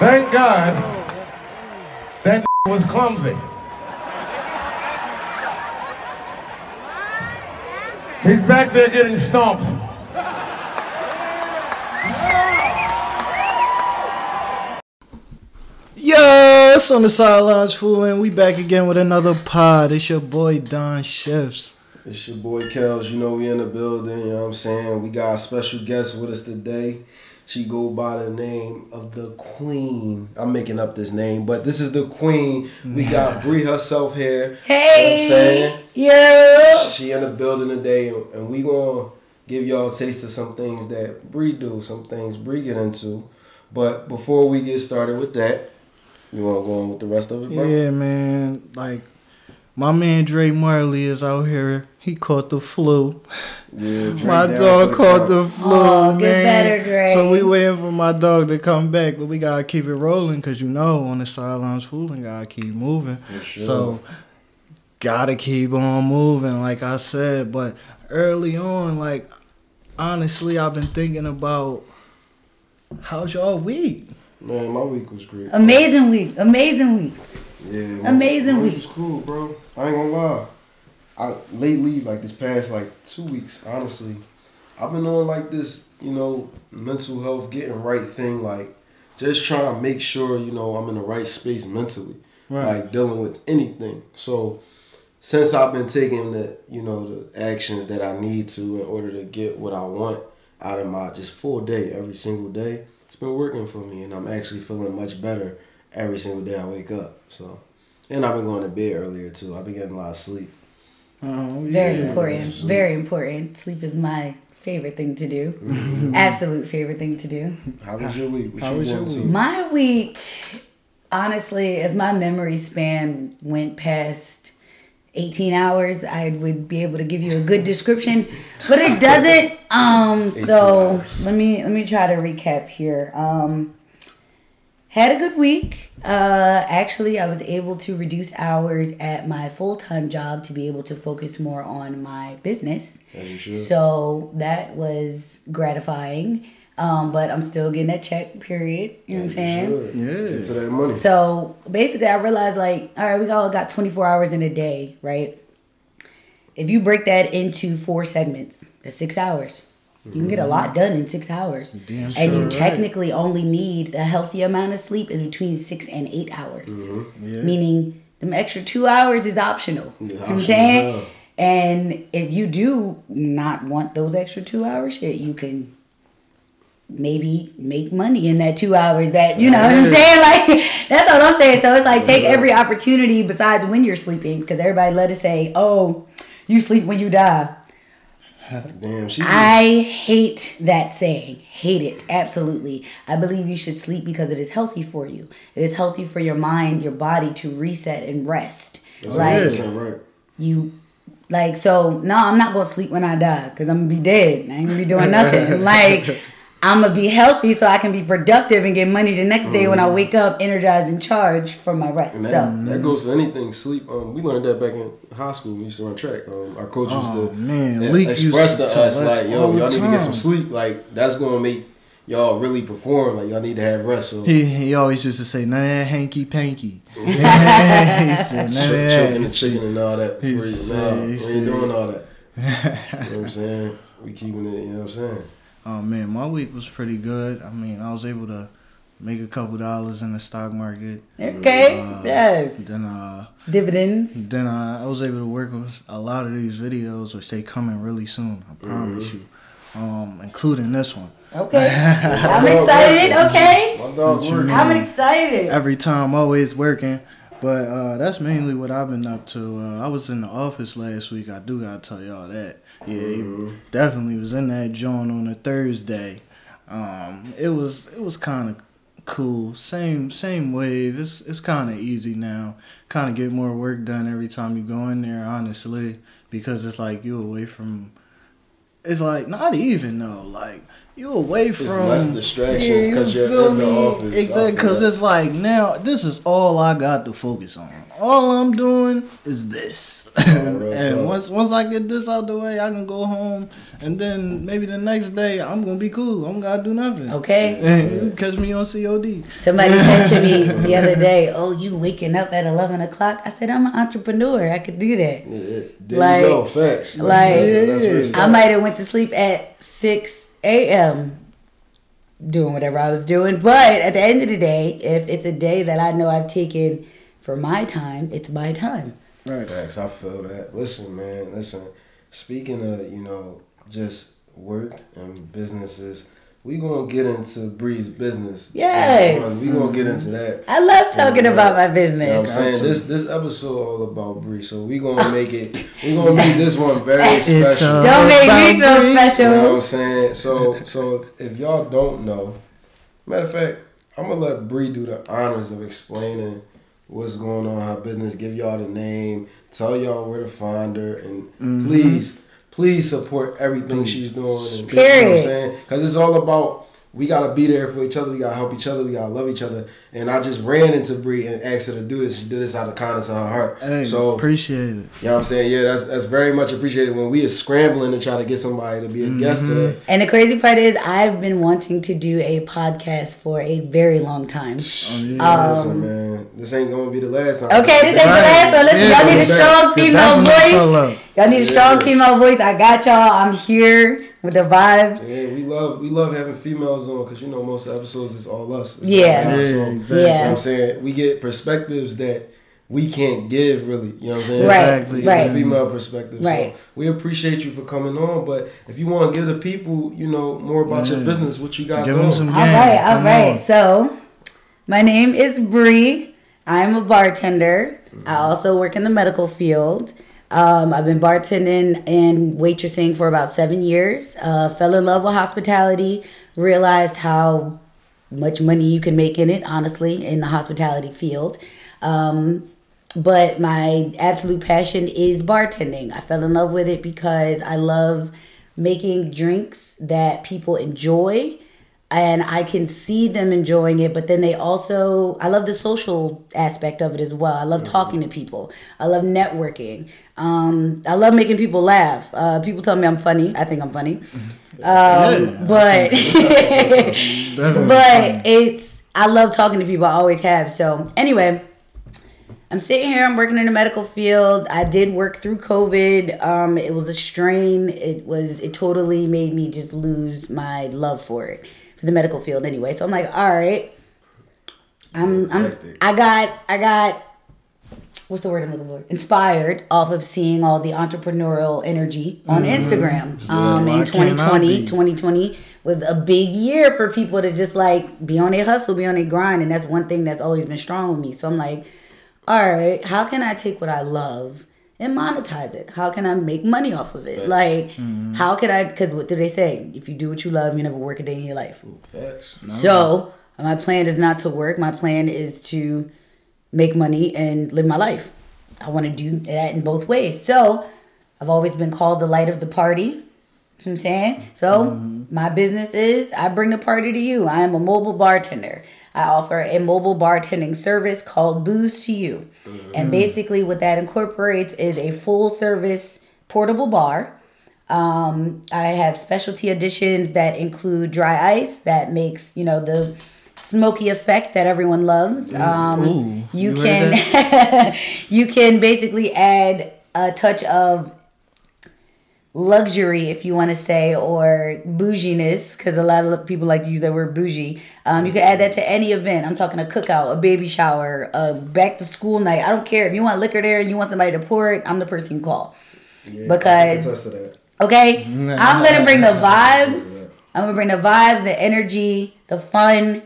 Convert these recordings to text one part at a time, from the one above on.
Thank God that was clumsy. He's back there getting stomped. Yes, on the Sidelines Fooling, we back again with another pod. It's your boy Don Schiffs. It's your boy Kells. You know we in the building, you know what I'm saying? We got a special guest with us today. She go by the name of the Queen. I'm making up this name, but this is the Queen. We got Bree herself here. Hey! You know what I'm saying? Yeah! She in the building today, and we gonna give y'all a taste of some things that Bree do, some things Bree get into. But before we get started with that, you want to go on with the rest of it, bro? Yeah, man. Like, my man Dre Marley is out here. He caught the flu. Yeah, Dre, my dog caught the flu, oh, man. Get better, Dre. So we waiting for my dog to come back, but we got to keep it rolling because, you know, on the Sidelines Fooling, got to keep moving. For sure. So, got to keep on moving, like I said. But early on, like, honestly, I've been thinking about, how's y'all week? Man, my week was great. Amazing week. Amazing week. Yeah. Amazing week. It was cool, bro. I ain't gonna lie. Lately, like this past like 2 weeks, honestly, I've been on like this, you know, mental health, getting right thing, like just trying to make sure, you know, I'm in the right space mentally. Right. Like dealing with anything. So since I've been taking the, you know, the actions that I need to in order to get what I want out of my just full day, every single day, it's been working for me, and I'm actually feeling much better every single day I wake up. So, and I've been going to bed earlier too. I've been getting a lot of sleep. Very important. Very important. Sleep is my favorite thing to do. Mm-hmm. Absolute favorite thing to do. How was your week? How was your week? My week, honestly, if my memory span went past 18 hours, I would be able to give you a good description, but it doesn't. So let me try to recap here. Had a good week. Actually, I was able to reduce hours at my full-time job to be able to focus more on my business. As you should. So that was gratifying. But I'm still getting that check, period. You know what I'm saying? Yeah, get to that money. So basically, I realized, like, all right, we all got 24 hours in a day, right? If you break that into 4 segments, that's 6 hours. You can get a lot done in 6 hours. Damn sure, and you technically only need, the healthy amount of sleep is between 6 and 8 hours. Mm-hmm. Yeah. Meaning, them extra 2 hours is optional. You know what I'm saying? Yeah. And if you do not want those extra 2 hours, shit, you can maybe make money in that 2 hours that, you know what I'm saying? Like, that's what I'm saying. So it's like, take every opportunity besides when you're sleeping, because everybody let us say, oh, you sleep when you die. Damn, I hate that saying. Hate it. Absolutely. I believe you should sleep because it is healthy for you. It is healthy for your mind, your body to reset and rest. That's like, you... Like, so, no, I'm not going to sleep when I die because I'm going to be dead. I ain't going to be doing nothing. Like... I'm going to be healthy so I can be productive and get money the next day when I wake up, energized and charged for my rest. And that goes for anything. Sleep. We learned that back in high school. We used to run track. Our coach used to express to us, like, yo, y'all need to get some sleep. Like, that's going to make y'all really perform. Like, y'all need to have rest. So. He always used to say, none of that hanky-panky. He said, choking the chicken and all that. We ain't doing all that. You know what I'm saying? We keeping it, you know what I'm saying? Oh, man, my week was pretty good. I mean, I was able to make a couple dollars in the stock market. Okay, yes. Then dividends. Then I was able to work with a lot of these videos, which they coming really soon, I promise you, including this one. Okay. I'm excited, okay? My dog working. I'm excited. Every time, always working. But that's mainly what I've been up to. I was in the office last week. I do got to tell y'all that. Yeah, definitely was in that joint on a Thursday. It was kind of cool. Same wave. It's kind of easy now. Kind of get more work done every time you go in there, honestly, because it's like you away from... It's like, not even though, like... You away from... It's less distractions because you're in the office. Exactly, because it's like, now, this is all I got to focus on. all I'm doing is this. And once I get this out the way, I can go home, and then maybe the next day I'm gonna be cool. I'm gonna do nothing. Okay. And you catch me on COD. Somebody said to me the other day, "Oh, you waking up at 11 o'clock?" I said, "I'm an entrepreneur. I could do that." There like, you go. Facts. That's I might have went to sleep at 6 a.m. doing whatever I was doing, but at the end of the day, if it's a day that I know I've taken for my time, it's my time. Right. Facts. I feel that. Listen, man. Listen. Speaking of, you know, just work and businesses, we gonna get into Bree's business. Yes. We gonna get into that. I love talking about my business. You know what I'm saying? This episode all about Bree, so we gonna make it. We gonna make this one very special. Don't make me feel special. You know what I'm saying? So if y'all don't know, matter of fact, I'm gonna let Bree do the honors of explaining what's going on, her business, give y'all the name, tell y'all where to find her, and please support everything she's doing. And, you know what I'm saying? Because it's all about, we got to be there for each other. We got to help each other. We got to love each other. And I just ran into Bree and asked her to do this. She did this out of kindness of her heart. Hey, so appreciate it. You know what I'm saying? Yeah, that's very much appreciated when we are scrambling to try to get somebody to be a guest today. And the crazy part is I've been wanting to do a podcast for a very long time. Oh, yeah. Listen, man. This ain't going to be the last time. Okay, this ain't the last time. Listen, y'all need a strong female voice. Y'all need a strong female voice. I got y'all. I'm here with the vibes. Yeah, we love having females on because, you know, most of the episodes is all us. It's exactly. You know what I'm saying? We get perspectives that we can't give, really. You know what I'm saying? Right, exactly. Right. Female perspective. Right. So we appreciate you for coming on, but if you want to give the people, you know, more about your business, what you got going. All right. So my name is Bree. I'm a bartender. I also work in the medical field. I've been bartending and waitressing for about 7 years. Fell in love with hospitality. Realized how much money you can make in it, honestly, in the hospitality field. But my absolute passion is bartending. I fell in love with it because I love making drinks that people enjoy. And I can see them enjoying it, but then they also, I love the social aspect of it as well. I love talking to people. I love networking. I love making people laugh. People tell me I'm funny. I think I'm funny. But I love talking to people. I always have. So anyway, I'm sitting here. I'm working in the medical field. I did work through COVID. It was a strain. It totally made me just lose my love for it. The medical field anyway. So I'm like, all right. I got what's the word I'm looking for? Inspired off of seeing all the entrepreneurial energy on Instagram. In 2020 was a big year for people to just like be on their hustle, be on their grind, and that's one thing that's always been strong with me. So I'm like, all right, how can I take what I love and monetize it? How can I make money off of it? Facts. Like, how can I? Because what do they say? If you do what you love, you never work a day in your life. Facts. No. So my plan is not to work. My plan is to make money and live my life. I want to do that in both ways. So I've always been called the light of the party. You know what I'm saying? So my business is I bring the party to you. I am a mobile bartender. I offer a mobile bartending service called Booze2yu. And basically what that incorporates is a full service portable bar. I have specialty additions that include dry ice that makes, you know, the smoky effect that everyone loves. You can basically add a touch of luxury, if you want to say, or bouginess, because a lot of people like to use that word bougie. You can add that to any event. I'm talking a cookout, a baby shower, a back to school night. I don't care if you want liquor there and you want somebody to pour it. I'm the person you call, because I'm gonna bring the vibes. I'm gonna bring the vibes, the energy, the fun.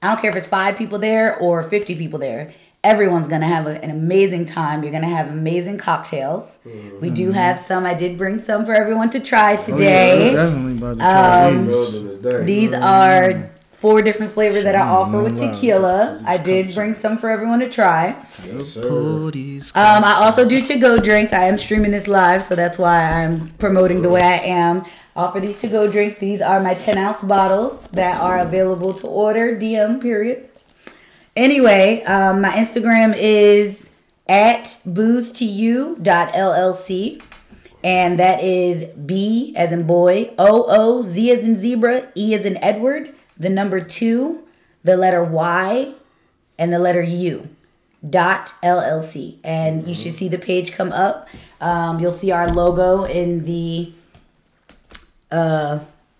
I don't care if it's 5 people there or 50 people there. Everyone's going to have an amazing time. You're going to have amazing cocktails. We do have some. I did bring some for everyone to try today. These are 4 different flavors that I offer with tequila. I did bring some for everyone to try. Yes, sir. I also do to-go drinks. I am streaming this live, so that's why I'm promoting the way I am. I offer these to-go drinks. These are my 10-ounce bottles that are available to order. DM, period. Anyway, my Instagram is at Booze2yu.llc. And that is B as in boy, O, Z as in zebra, E as in Edward, the number 2, the letter Y, and the letter U.llc. And you should see the page come up. You'll see our logo in the,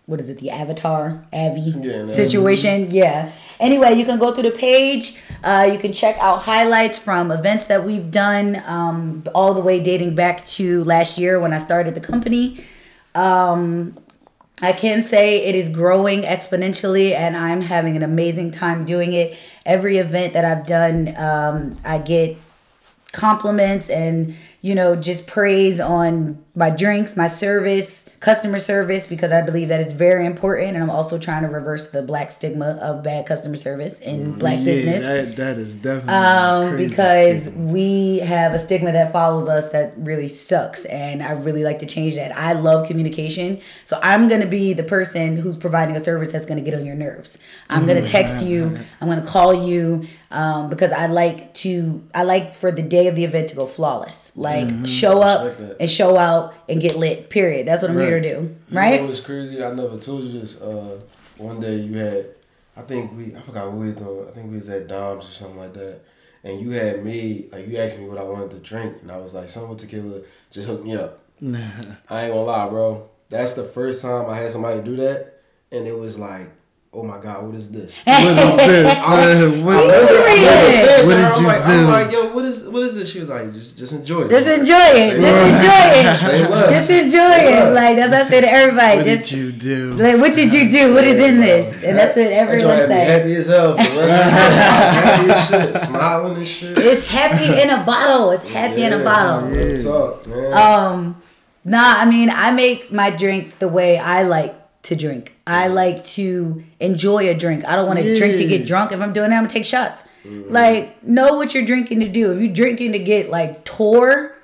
what is it? The avatar, situation. Yeah. Anyway, you can go through the page. You can check out highlights from events that we've done, all the way dating back to last year when I started the company. I can say it is growing exponentially, and I'm having an amazing time doing it. Every event that I've done, I get compliments and, you know, just praise on my drinks, my service, customer service, because I believe that is very important. And I'm also trying to reverse the black stigma of bad customer service in black business. That is definitely because stigma. We have a stigma that follows us that really sucks, and I really like to change that. I love communication, so I'm gonna be the person who's providing a service that's gonna get on your nerves. I'm gonna text you. I'm gonna call you because I like for the day of the event to go flawless. Like show up and show out and get lit. Period. That's what I'm here to do. Right? You know what's crazy? I never told you this. One day you had, I forgot what we was doing. I think we was at Dom's or something like that. And you had made, like, you asked me what I wanted to drink, and I was like, something with tequila. Just hook me up. I ain't gonna lie, bro. That's the first time I had somebody do that, and it was like, oh my God, what is this? What did you do? I'm like, yo, what is this? She was like, just enjoy it. Just enjoy it. Like, that's what I say to everybody. What did you do? What is in this? And that's what everyone says. Happy as hell. Happy as shit. Smiling and shit. It's happy in a bottle. What's up, man? I mean, I make my drinks the way I like to drink. I like to enjoy a drink. I don't want to drink to get drunk. If I'm doing that, I'm gonna take shots. Like, know what you're drinking to do. If you're drinking to get like tore,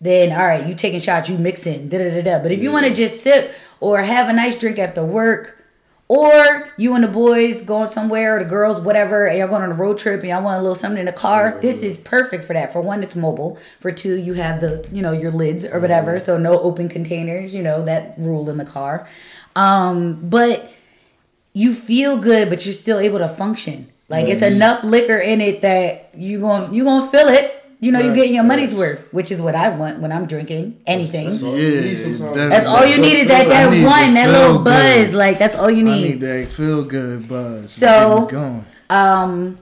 then all right, you taking shots, you mixing, But if you want to just sip or have a nice drink after work, or you and the boys going somewhere, or the girls, whatever, and y'all going on a road trip and y'all want a little something in the car, this is perfect for that. For one, it's mobile. For two, you have the, you know, your lids or whatever, so no open containers, you know, that rule in the car. But you feel good, but you're still able to function. Like, it's enough liquor in it that you're gonna feel it. You know, you're getting your money's worth, which is what I want when I'm drinking anything. That's all you need is that little buzz. Like, that's all you need. I need that feel good buzz. So, I'm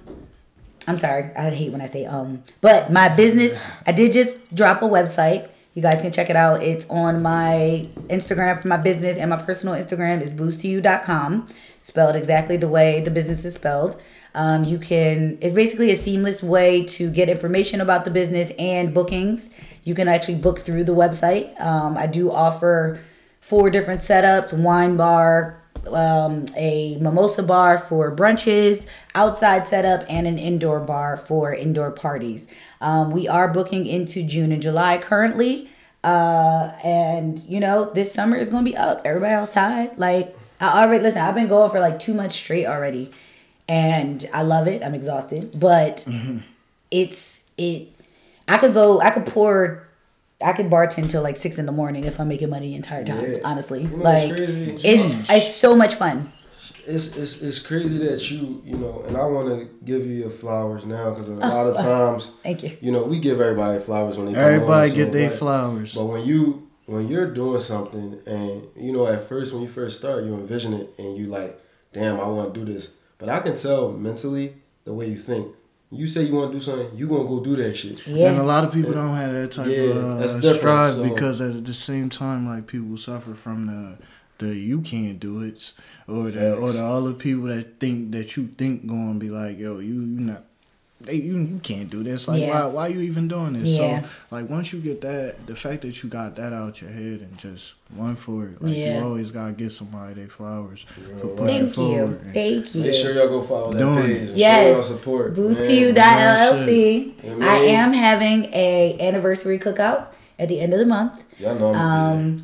sorry. I hate when I say, but my business, I did just drop a website. You guys can check it out. It's on my Instagram for my business, and my personal Instagram is Booze2yu.com, spelled exactly the way the business is spelled. It's basically a seamless way to get information about the business and bookings. You can actually book through the website. I do offer 4 different setups: wine bar, a mimosa bar for brunches, outside setup, and an indoor bar for indoor parties. We are booking into June and July currently, and you know, this summer is gonna be up. Everybody outside. Like, I've been going for like 2 months straight already, and I love it. I'm exhausted, but I could bartend till like 6 in the morning if I'm making money the entire time. Yeah. Honestly, you know, like, it's so much fun. It's crazy that you know, and I want to give you your flowers now, because a lot of times, thank you. You know, we give everybody flowers when they come on. Everybody get their flowers. But when you're doing something, and you know, at first when you first start, you envision it and you like, damn, I want to do this. But I can tell mentally the way you think. You say you want to do something, you gonna go do that shit. Yeah. And a lot of people don't have that type of strive, because at the same time, like, people suffer from the you can't do it, or all the people that think that you think gonna be like, yo, you can't do this. Like, why you even doing this? Yeah. So, like, once you get that, the fact that you got that out your head and just went for it, like, you always gotta get somebody their flowers for pushing forward. Thank you. Make sure y'all go follow that page. Yes. Support. Booze2yu.llc. I am having a anniversary cookout at the end of the month. Y'all know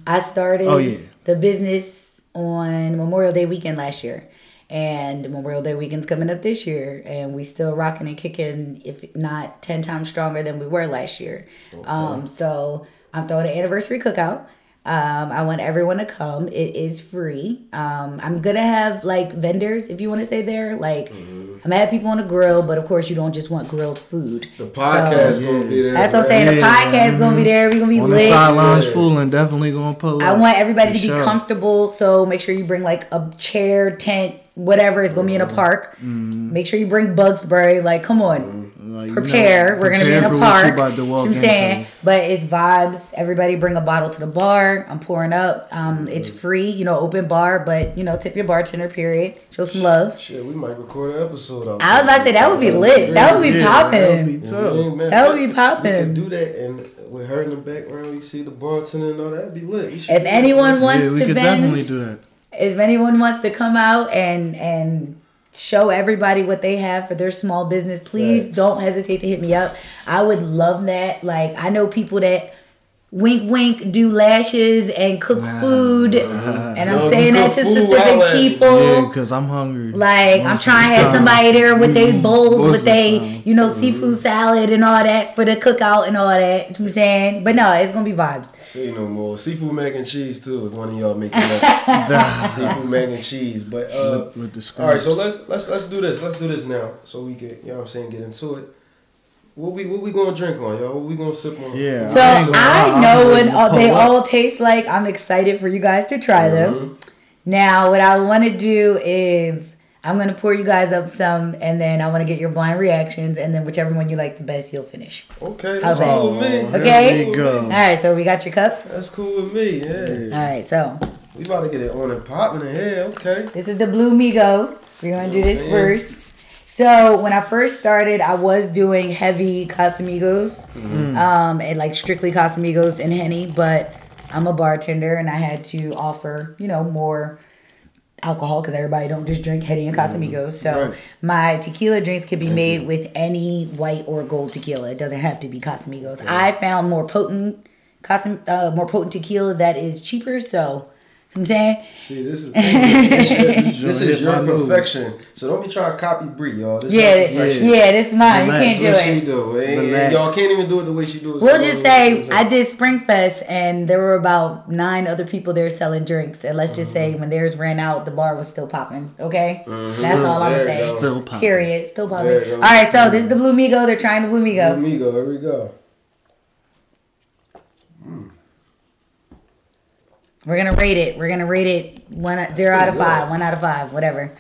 I started the business on Memorial Day weekend last year. And Memorial Day weekend's coming up this year, and we still rocking and kicking, if not 10 times stronger than we were last year. Okay. So I'm throwing an anniversary cookout. I want everyone to come. It is free. I'm going to have like vendors, if you want to stay there. Like, mm-hmm. I'm going to have people on the grill, but of course you don't just want grilled food. The podcast going to be there. That's what I'm saying. Yeah, the podcast going to be there. We're going to be on lit. On the sidelines fooling, definitely going to pull up. I want everybody to be comfortable. So make sure you bring like a chair, tent, whatever. It's going to be in a park. Mm-hmm. Make sure you bring Bugsbury. Like, come on. Mm-hmm. Like, prepare. We're gonna be in a park. I'm saying, but it's vibes. Everybody bring a bottle to the bar. I'm pouring up. It's free. You know, open bar, but you know, tip your bartender. Period. Show some love. Shit, we might record an episode. I was about to say that would be lit. That would be popping. That would be popping. We can do that, and with her in the background, you see the bartender and all that. That'd be lit. If anyone wants to, we could definitely do that. If anyone wants to come out and show everybody what they have for their small business, please don't hesitate to hit me up. I would love that. Like, I know people that wink wink do lashes and cook food, and I'm saying that to specific people. Yeah, because I'm hungry. Like, I'm trying to have somebody there with their bowls, with their seafood salad and all that for the cookout and all that. You know what I'm saying? But no, it's gonna be vibes. Say no more. Seafood mac and cheese too, if one of y'all making that. Seafood mac and cheese. But with all right, so let's do this. Let's do this now, so we can, you know what I'm saying, get into it. What we gonna drink on, y'all? What we gonna sip on? Yeah. So I know what they all taste like. I'm excited for you guys to try them. Now, what I want to do is I'm gonna pour you guys up some, and then I want to get your blind reactions, and then whichever one you like the best, you'll finish. Okay. How's that? Cool with me. Okay. There you go. All right. So we got your cups. That's cool with me. Yeah. All right. So we about to get it on and popping in here. Okay. This is the Blue Migo. We're gonna do this first. So when I first started, I was doing heavy Casamigos, and like strictly Casamigos and Henny, but I'm a bartender and I had to offer, more alcohol because everybody don't just drink Henny and Casamigos. So my tequila drinks could be made with any white or gold tequila. It doesn't have to be Casamigos. Yeah. I found more potent tequila that is cheaper, so... I'm saying. See, this is your perfection. So don't be trying to copy Brie, y'all. This is perfection. Yeah, this is mine. Relax. You can't do it. And y'all can't even do it the way she do it. We'll just say I did Springfest, and there were about 9 other people there selling drinks. And let's just say when theirs ran out, the bar was still popping. Okay, that's all I'm saying. Still popping. Period. Still popping. All right, so this is the Blue Migo. They're trying the Blue Migo. Blue Migo. Here we go. We're going to rate it. We're going to rate it 0 out of 5, 1 out of 5, whatever.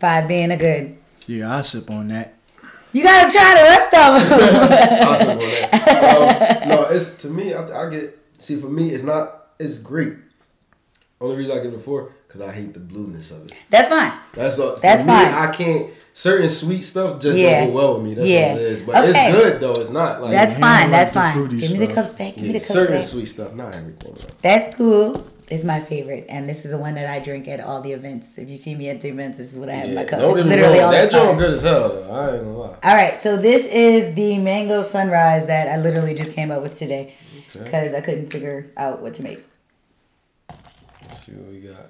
5 being a good. Yeah, I'll sip on that. You got to try the rest of them. I'll sip on that. No, it's, to me, I get, see, for me, it's not, it's great. Only reason I give it a 4, because I hate the blueness of it. That's fine. That's fine. Me, I can't, certain sweet stuff just don't go well with me. That's what it is. But it's good, though. It's not like... That's fine. That's fine. Give me the cups back. Give me the cups back. Certain sweet stuff. Not everything. That's cool. It's my favorite. And this is the one that I drink at all the events. If you see me at the events, this is what I have in my cup. It's literally all the time. That joint good as hell, though. I ain't gonna lie. All right. So this is the mango sunrise that I literally just came up with today. Because I couldn't figure out what to make. Let's see what we got.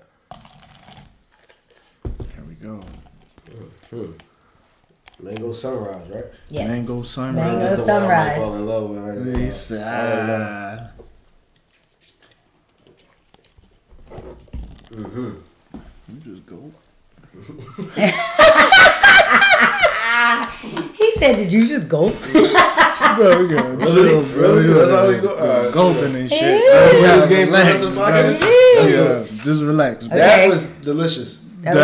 Here we go. Mango sunrise, right? Yes. Mango sunrise. Mango that's the sunrise. One I fall in love with. You just go. He said, "Did you just go?" Really? That's how we go. Gulping and shit. Just relax. Okay. That was delicious. That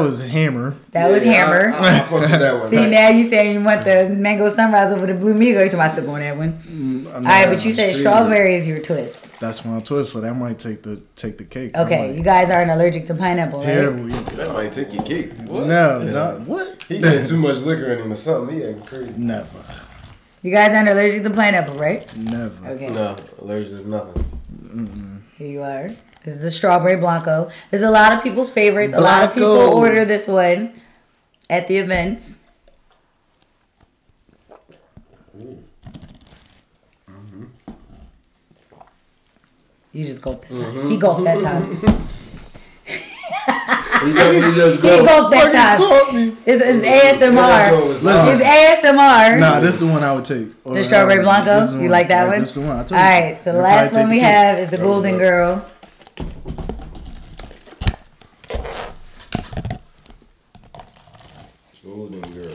was hammer. That was hammer. I that one. See, now you saying you want the mango sunrise over the Blue Migo. You talking about sip on that one? All right, but you said strawberry is your twist. That's my twist, so that might take the cake. Okay, you guys aren't allergic to pineapple, right? Here we go. That might take your cake. What? No, what? He had too much liquor in him or something. He ain't crazy. Never. You guys aren't allergic to pineapple, right? Never. Okay. No, allergic to nothing. Here you are. This is a strawberry blanco. There's a lot of people's favorites. A lot of people order this one at the events. You just gulped that time. He gulped that time. He goes that time. It's ASMR. It's ASMR. Nah, this is the one I would take. Or the Strawberry Blanco? You like that one? This is the one I took. All right, so the last one we have is the Golden Girl. Golden Girl.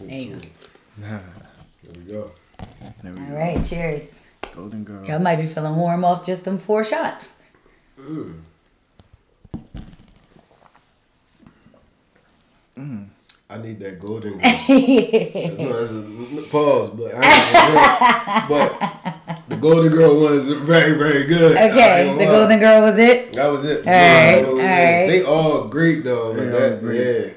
There you go. There we go. All right, cheers. Golden Girl. Y'all might be feeling warm off just them 4 shots. I need that Golden Girl. That's a pause, but but the Golden Girl was very, very good. Okay, the Golden Girl was it? That was it. All right, all right. They all great though. Like that, great. Yeah.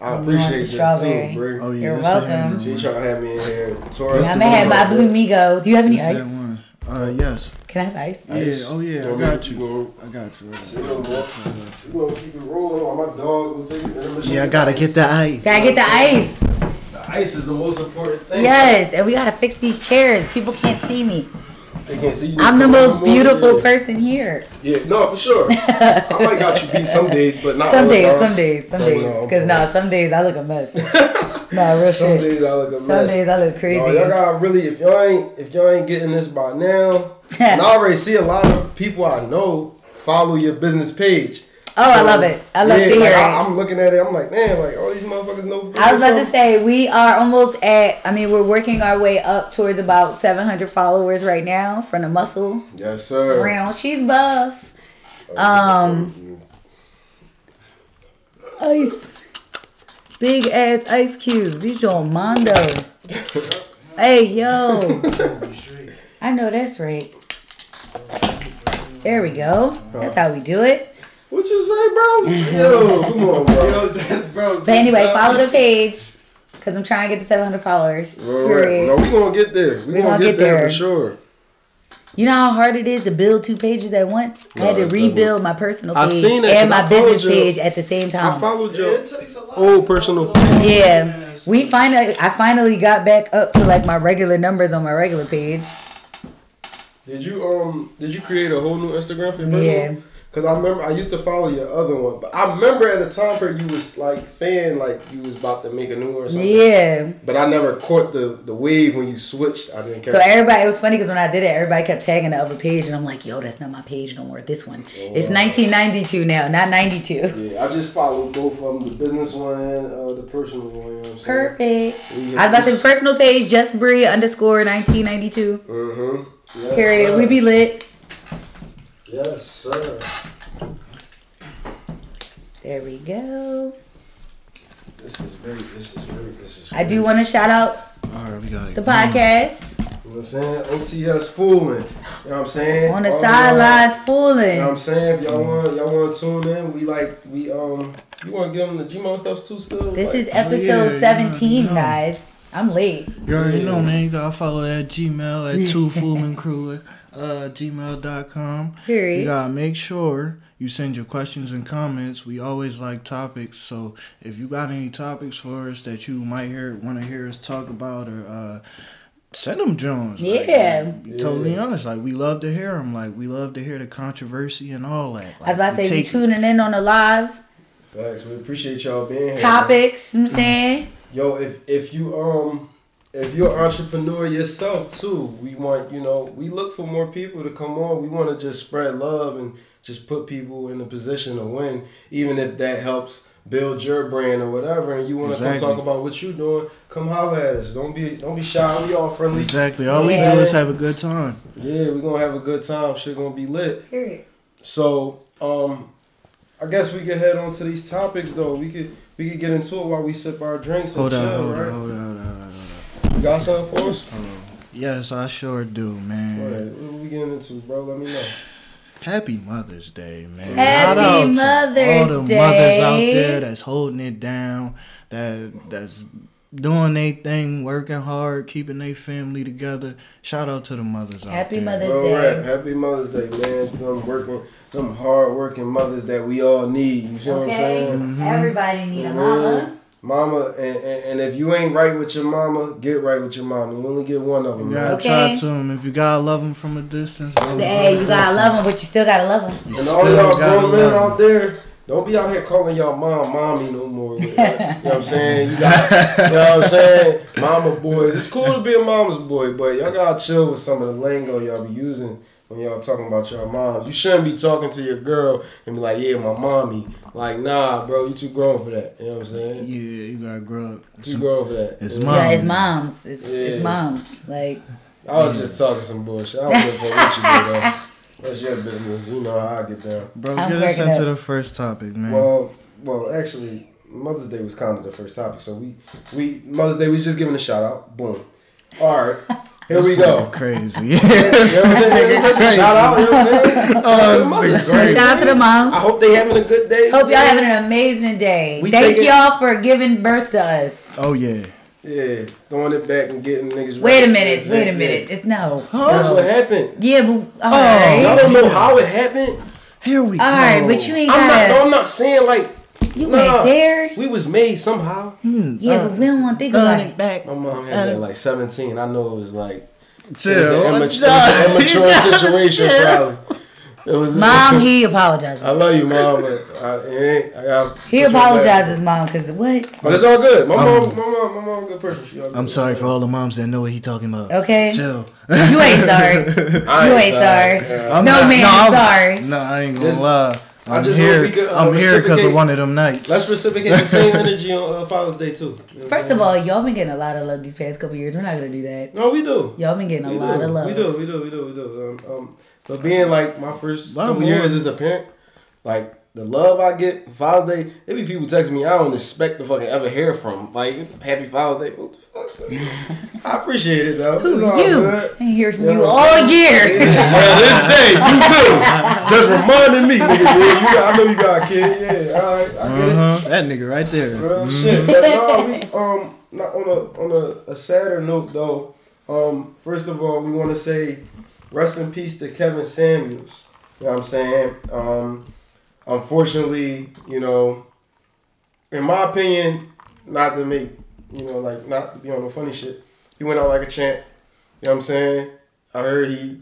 I appreciate this strawberry. Too, bro. Oh, yeah, you're welcome. She tried to have me in here. I'm gonna have my Blue Migo. Do you have any ice? Yes. Can I have ice? Yeah. Oh yeah. I got you. I got you. We're gonna keep it rolling. My dog will take it. Yeah, I gotta get the ice. Gotta get the ice. The ice is the most important thing. Yes, and we gotta fix these chairs. People can't see me. They can't see you. I'm the most beautiful person here. Yeah, no, for sure. I might got you beat some days, but not all the time. Some days. Because some days I look a mess. Real shit. Some days I look a mess. Some days I look crazy. Y'all gotta really, if y'all ain't getting this by now, and I already see a lot of people I know follow your business page. Oh, so, I love it. I love to hear it. I'm looking at it. I'm like, man, like all these motherfuckers know. I was about to say, we are almost at. I mean, we're working our way up towards about 700 followers right now from the muscle. Yes, sir. Round. She's buff. Ice, big ass ice cubes. These on Mondo. Hey, yo. I know that's right. There we go. That's how we do it. What you say, bro? Yo, come on, bro. But anyway, follow the page because I'm trying to get to 700 followers. Right. No, we're going to get there. We're going to get there for sure. You know how hard it is to build 2 pages at once? No, I had to rebuild my personal page and my business page at the same time. I followed your old personal page. Yeah. I finally got back up to like my regular numbers on my regular page. Did you create a whole new Instagram for your personal? Yeah. Cause I remember I used to follow your other one, but I remember at the time where you was like saying like you was about to make a new one or something. Yeah. But I never caught the wave when you switched. I didn't care. So everybody, it was funny because when I did it, everybody kept tagging the other page, and I'm like, yo, that's not my page no more. This one, it's 1992 now, not 92. Yeah, I just followed both of them, the business one and the personal one. You know what I'm saying? Perfect. Yeah. I was about to say personal page, Justbri_1992. Mm-hmm. Yes, period. Sir. We be lit. Yes, sir. There we go. This is great. I do want to shout out the podcast. You know what I'm saying? OTS Fooling. You know what I'm saying? On the Sidelines Fooling. You know what I'm saying? If y'all want to tune in, you want to give them the Gmail stuff too still? This is episode 17, guys. I'm late. You already know, man. You gotta follow that Gmail at 2foolingcrew @gmail.com. You gotta make sure you send your questions and comments. We always like topics, so if you got any topics for us that you might want to hear us talk about, or send them Jones. Yeah. Like, be totally honest. Like, we love to hear them. Like, we love to hear the controversy and all that. Like, I was about to say, if you're tuning in on the live. Facts. We appreciate y'all being here. Topics, you know what I'm saying? Yo, if you're an entrepreneur yourself too, we want, we look for more people to come on. We want to just spread love and just put people in a position to win, even if that helps build your brand or whatever. And you want to come talk about what you're doing, come holler at us. Don't be shy. We all friendly. Exactly. All we do is have a good time. Yeah, we're gonna have a good time. Shit gonna be lit. Period. So, I guess we could head on to these topics though. We could get into it while we sip our drinks and chill, right? Hold on. You got something for us? Yes, I sure do, man. All right, what are we getting into, bro? Let me know. Happy Mother's Day, man. Happy Mother's Day. All the mothers out there that's holding it down, that's doing their thing, working hard, keeping their family together. Shout out to the mothers out there. Happy Mother's Day. All right. Happy Mother's Day, man. Some hard working mothers that we all need. You see what I'm saying? Mm-hmm. Everybody need a mama. Mama, and if you ain't right with your mama, get right with your mama. You only get one of them. You gotta try to them. If you gotta love them from a distance, gotta love them, but you still gotta love them. And all y'all grown men out there, don't be out here calling y'all mom mommy no more. Like, you know what I'm saying? You know what I'm saying? Mama boys. It's cool to be a mama's boy, but y'all gotta chill with some of the lingo y'all be using. When y'all talking about your moms, you shouldn't be talking to your girl and be like, yeah, my mommy. Like, nah, bro, you too grown for that. You know what I'm saying? Yeah, you gotta grow up. Too grown for that. It's moms. Yeah, it's moms. It's moms. Like, I was just talking some bullshit. I don't give a fuck what you do, though. That's your business. You know how I get down. Bro, get us into the first topic, man. Well, actually, Mother's Day was kind of the first topic. So we Mother's Day, we just giving a shout out. Boom. All right. Here we go. Crazy. You know what I'm saying? Just a shout out. You know what I'm saying? Shout out to the moms. I hope they having a good day. Hope y'all having an amazing day. Thank y'all for giving birth to us. Oh, yeah. Yeah. Throwing it back and getting niggas. Wait a minute. It's no. Huh? That's what happened. Yeah, but. Y'all don't know how it happened? Here we go. All right, but you ain't got to. No, I'm not saying like. You ain't there. We was made somehow. Yeah, but we don't want to think about it. Back. My mom had that like 17. I know it was like it was an immature situation. Probably. It was. Mom, he apologizes. I love you, mom, but I got. He apologizes, mom, because what? But it's all good. My mom, a good person. She all good. I'm sorry for all the moms that know what he talking about. Okay. Chill. You ain't sorry. You ain't sorry. Yeah. I'm sorry. No, I ain't gonna lie. I'm here because of one of them nights. Let's reciprocate the same energy on Father's Day too. You know, first of all, y'all been getting a lot of love these past couple years. We're not gonna do that. No, we do. Y'all been getting a lot of love. We do. But being like my first couple years as a parent, like the love I get Father's Day, it be people text me I don't expect to fucking ever hear from. Like, happy Father's Day. What the fuck? I appreciate it though. Who you? I ain't hear from you all year. Yeah. Well, this day you do. Just reminding me, nigga. I know you got a kid. Yeah, all right, I get it. That nigga right there. Real shit. But no, we not on a sadder note though. First of all, we want to say rest in peace to Kevin Samuels. You know what I'm saying? Unfortunately, you know, in my opinion, not to make not to be on the funny shit. He went out like a champ. You know what I'm saying? I heard he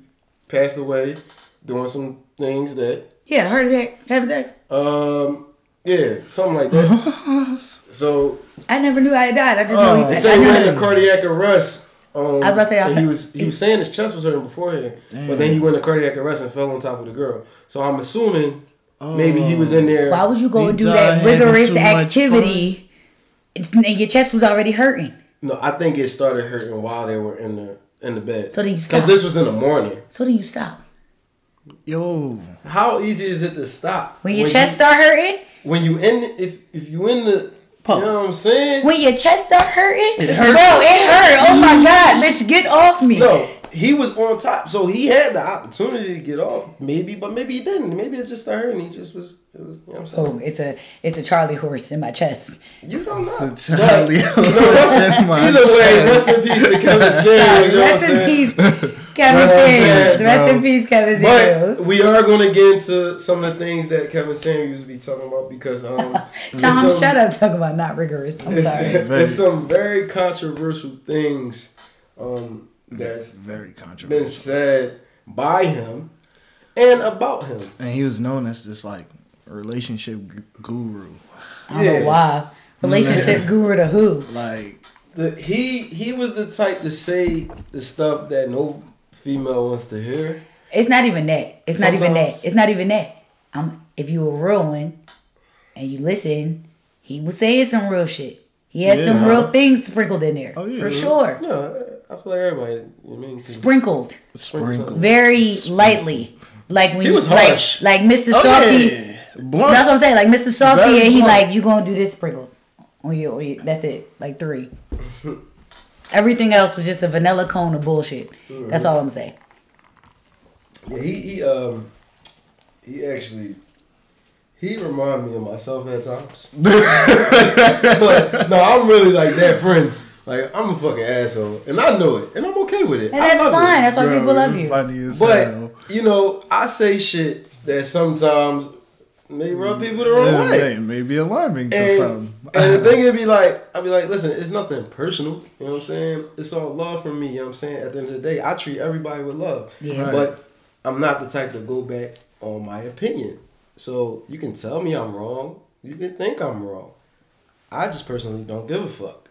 passed away doing some things that... Yeah, heart attack, having sex. Yeah, something like that. So... I never knew I had died. I just know he... They had a cardiac arrest. I was about to say... He was saying his chest was hurting beforehand. Damn. But then he went to cardiac arrest and fell on top of the girl. So I'm assuming maybe he was in there... Why would you go and do that rigorous activity and your chest was already hurting? No, I think it started hurting while they were in the bed. So then you stop. Because this was in the morning. So then you stop. Yo, how easy is it to stop when your chest start hurting? When you in, if you in the, pulse. You know what I'm saying. When your chest start hurting, it hurts. Bro, it hurt. Oh my god, bitch, get off me. No, he was on top, so he had the opportunity to get off. Maybe, but maybe he didn't. Maybe it just started hurting. He just was. It was, you know what I'm saying? Oh, it's a Charlie horse in my chest. You don't know. It's a Charlie horse in my chest. Either way, rest in peace to Kevin Samuels. Rest in peace. Kevin Samuels. Rest in peace, Kevin Samuels. But we are going to get into some of the things that Kevin Samuels be talking about because... Tom, shut up talking about not rigorous. I'm sorry. There's some very controversial things that's very controversial been said by him and about him. And he was known as this, like, relationship guru. I don't know why. Relationship guru to who? Like... He was the type to say the stuff that no... female wants to hear. It's not even that. It's not even that. If you a real one and you listen, he was saying some real shit. He has some real things sprinkled in there. Oh, yeah, for sure. Yeah, I feel like everybody sprinkled. Very lightly. Like when he was harsh. Like Mr. Salty. Yeah. That's what I'm saying. Like Mr. Salty, and he like, you gonna do this sprinkles. Oh yeah, that's it. Like 3. Everything else was just a vanilla cone of bullshit. Mm-hmm. That's all I'm saying. Yeah, he reminded me of myself at times. But, no, I'm really like that friend. Like, I'm a fucking asshole. And I know it. And I'm okay with it. And that's fine. That's why people love you. But, you know, I say shit that sometimes may rub people the wrong way. It may be alarming to some. And the thing would be like, I'd be like, listen, it's nothing personal. You know what I'm saying? It's all love for me. You know what I'm saying? At the end of the day, I treat everybody with love. Yeah. Right. But I'm not the type to go back on my opinion. So you can tell me I'm wrong. You can think I'm wrong. I just personally don't give a fuck.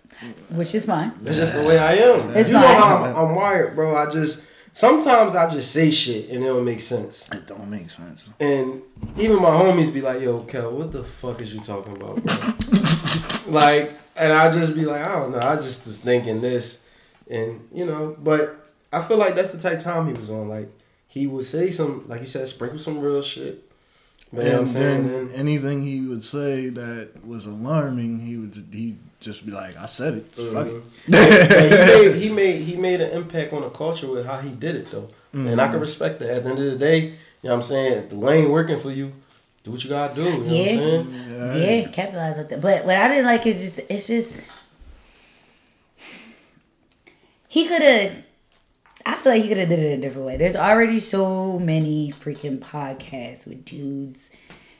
Which is fine. That's just the way I am. It's fine. You know how I'm wired, bro. I just... Sometimes I just say shit and it don't make sense. It don't make sense. And even my homies be like, yo, Kel, what the fuck is you talking about, bro? Like, and I just be like, I don't know. I just was thinking this. And, you know, but I feel like that's the type of time he was on. Like, he would say some, like you said, sprinkle some real shit. But, you know what I'm saying? Then anything he would say that was alarming, he just be like, I said it. Like, he made an impact on the culture with how he did it, though. Mm-hmm. And I can respect that. At the end of the day, you know what I'm saying? If the lane working for you, do what you got to do. You know what I'm saying? Yeah, capitalize on that. But what I didn't like is just, it's just, he could have, I feel like he could have did it a different way. There's already so many freaking podcasts with dudes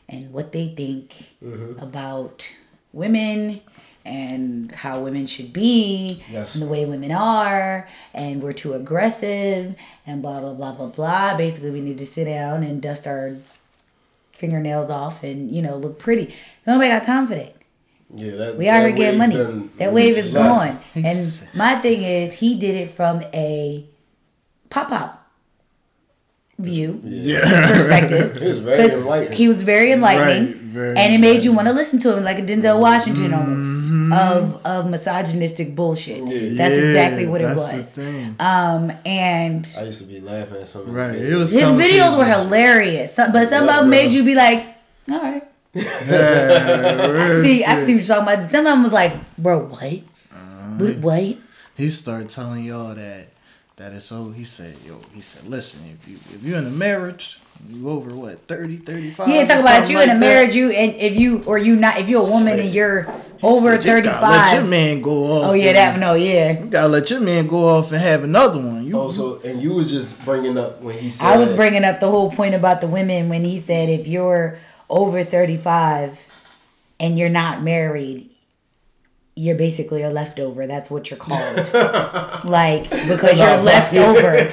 and what they think about women and how women should be and the way women are, and we're too aggressive and blah, blah, blah, blah, blah. Basically, we need to sit down and dust our fingernails off and, you know, look pretty. Nobody got time for that. Yeah, we out here getting money. That wave is gone. And my thing is, he did it from a pop-up view, perspective. He was very enlightening. Right, and it made you want to listen to him like a Denzel Washington almost of misogynistic bullshit. Yeah, that's exactly what it was. And I used to be laughing at some of his videos were hilarious. But some of them made you be like, all right. I see what you're talking about. Some of them was like, bro, what? He started telling y'all that it's over. He said, listen, if you're in a marriage, you over 35. He didn't talk about you like in a marriage, you and if you're a woman and you're over 35. Let your man go off. Oh yeah, you gotta let your man go off and have another one. You was just bringing up when he said. I was bringing up the whole point about the women when he said if you're over 35 and you're not married, you're basically a leftover. That's what you're called. Like, because you're leftover.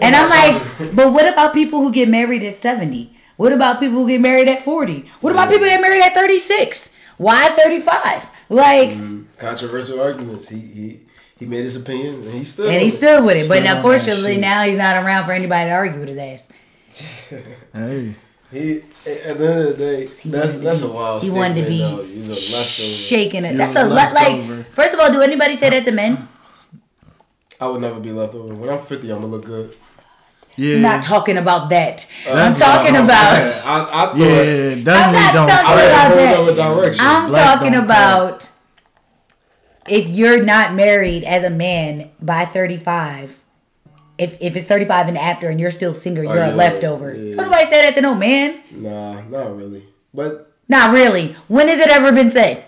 And I'm like, but what about people who get married at 70? What about people who get married at 40? What about people who get married at 36? Why 35? Like, controversial arguments. He made his opinion and he stood with it. But unfortunately now he's not around for anybody to argue with his ass. Hey. At the end of the day, that's a wild statement. He wanted to be shaking it. That's a lot. Like, first of all, do anybody say that to men? I would never be left over. When I'm 50, I'm gonna look good. Yeah. I'm not talking about that. I'm talking about. I thought. Yeah, I'm not talking about that. I'm talking about if you're not married as a man by 35. If it's 35 and after and you're still single, you're a leftover. Yeah. Nobody said that to no man. Nah, not really. But not really. When has it ever been said?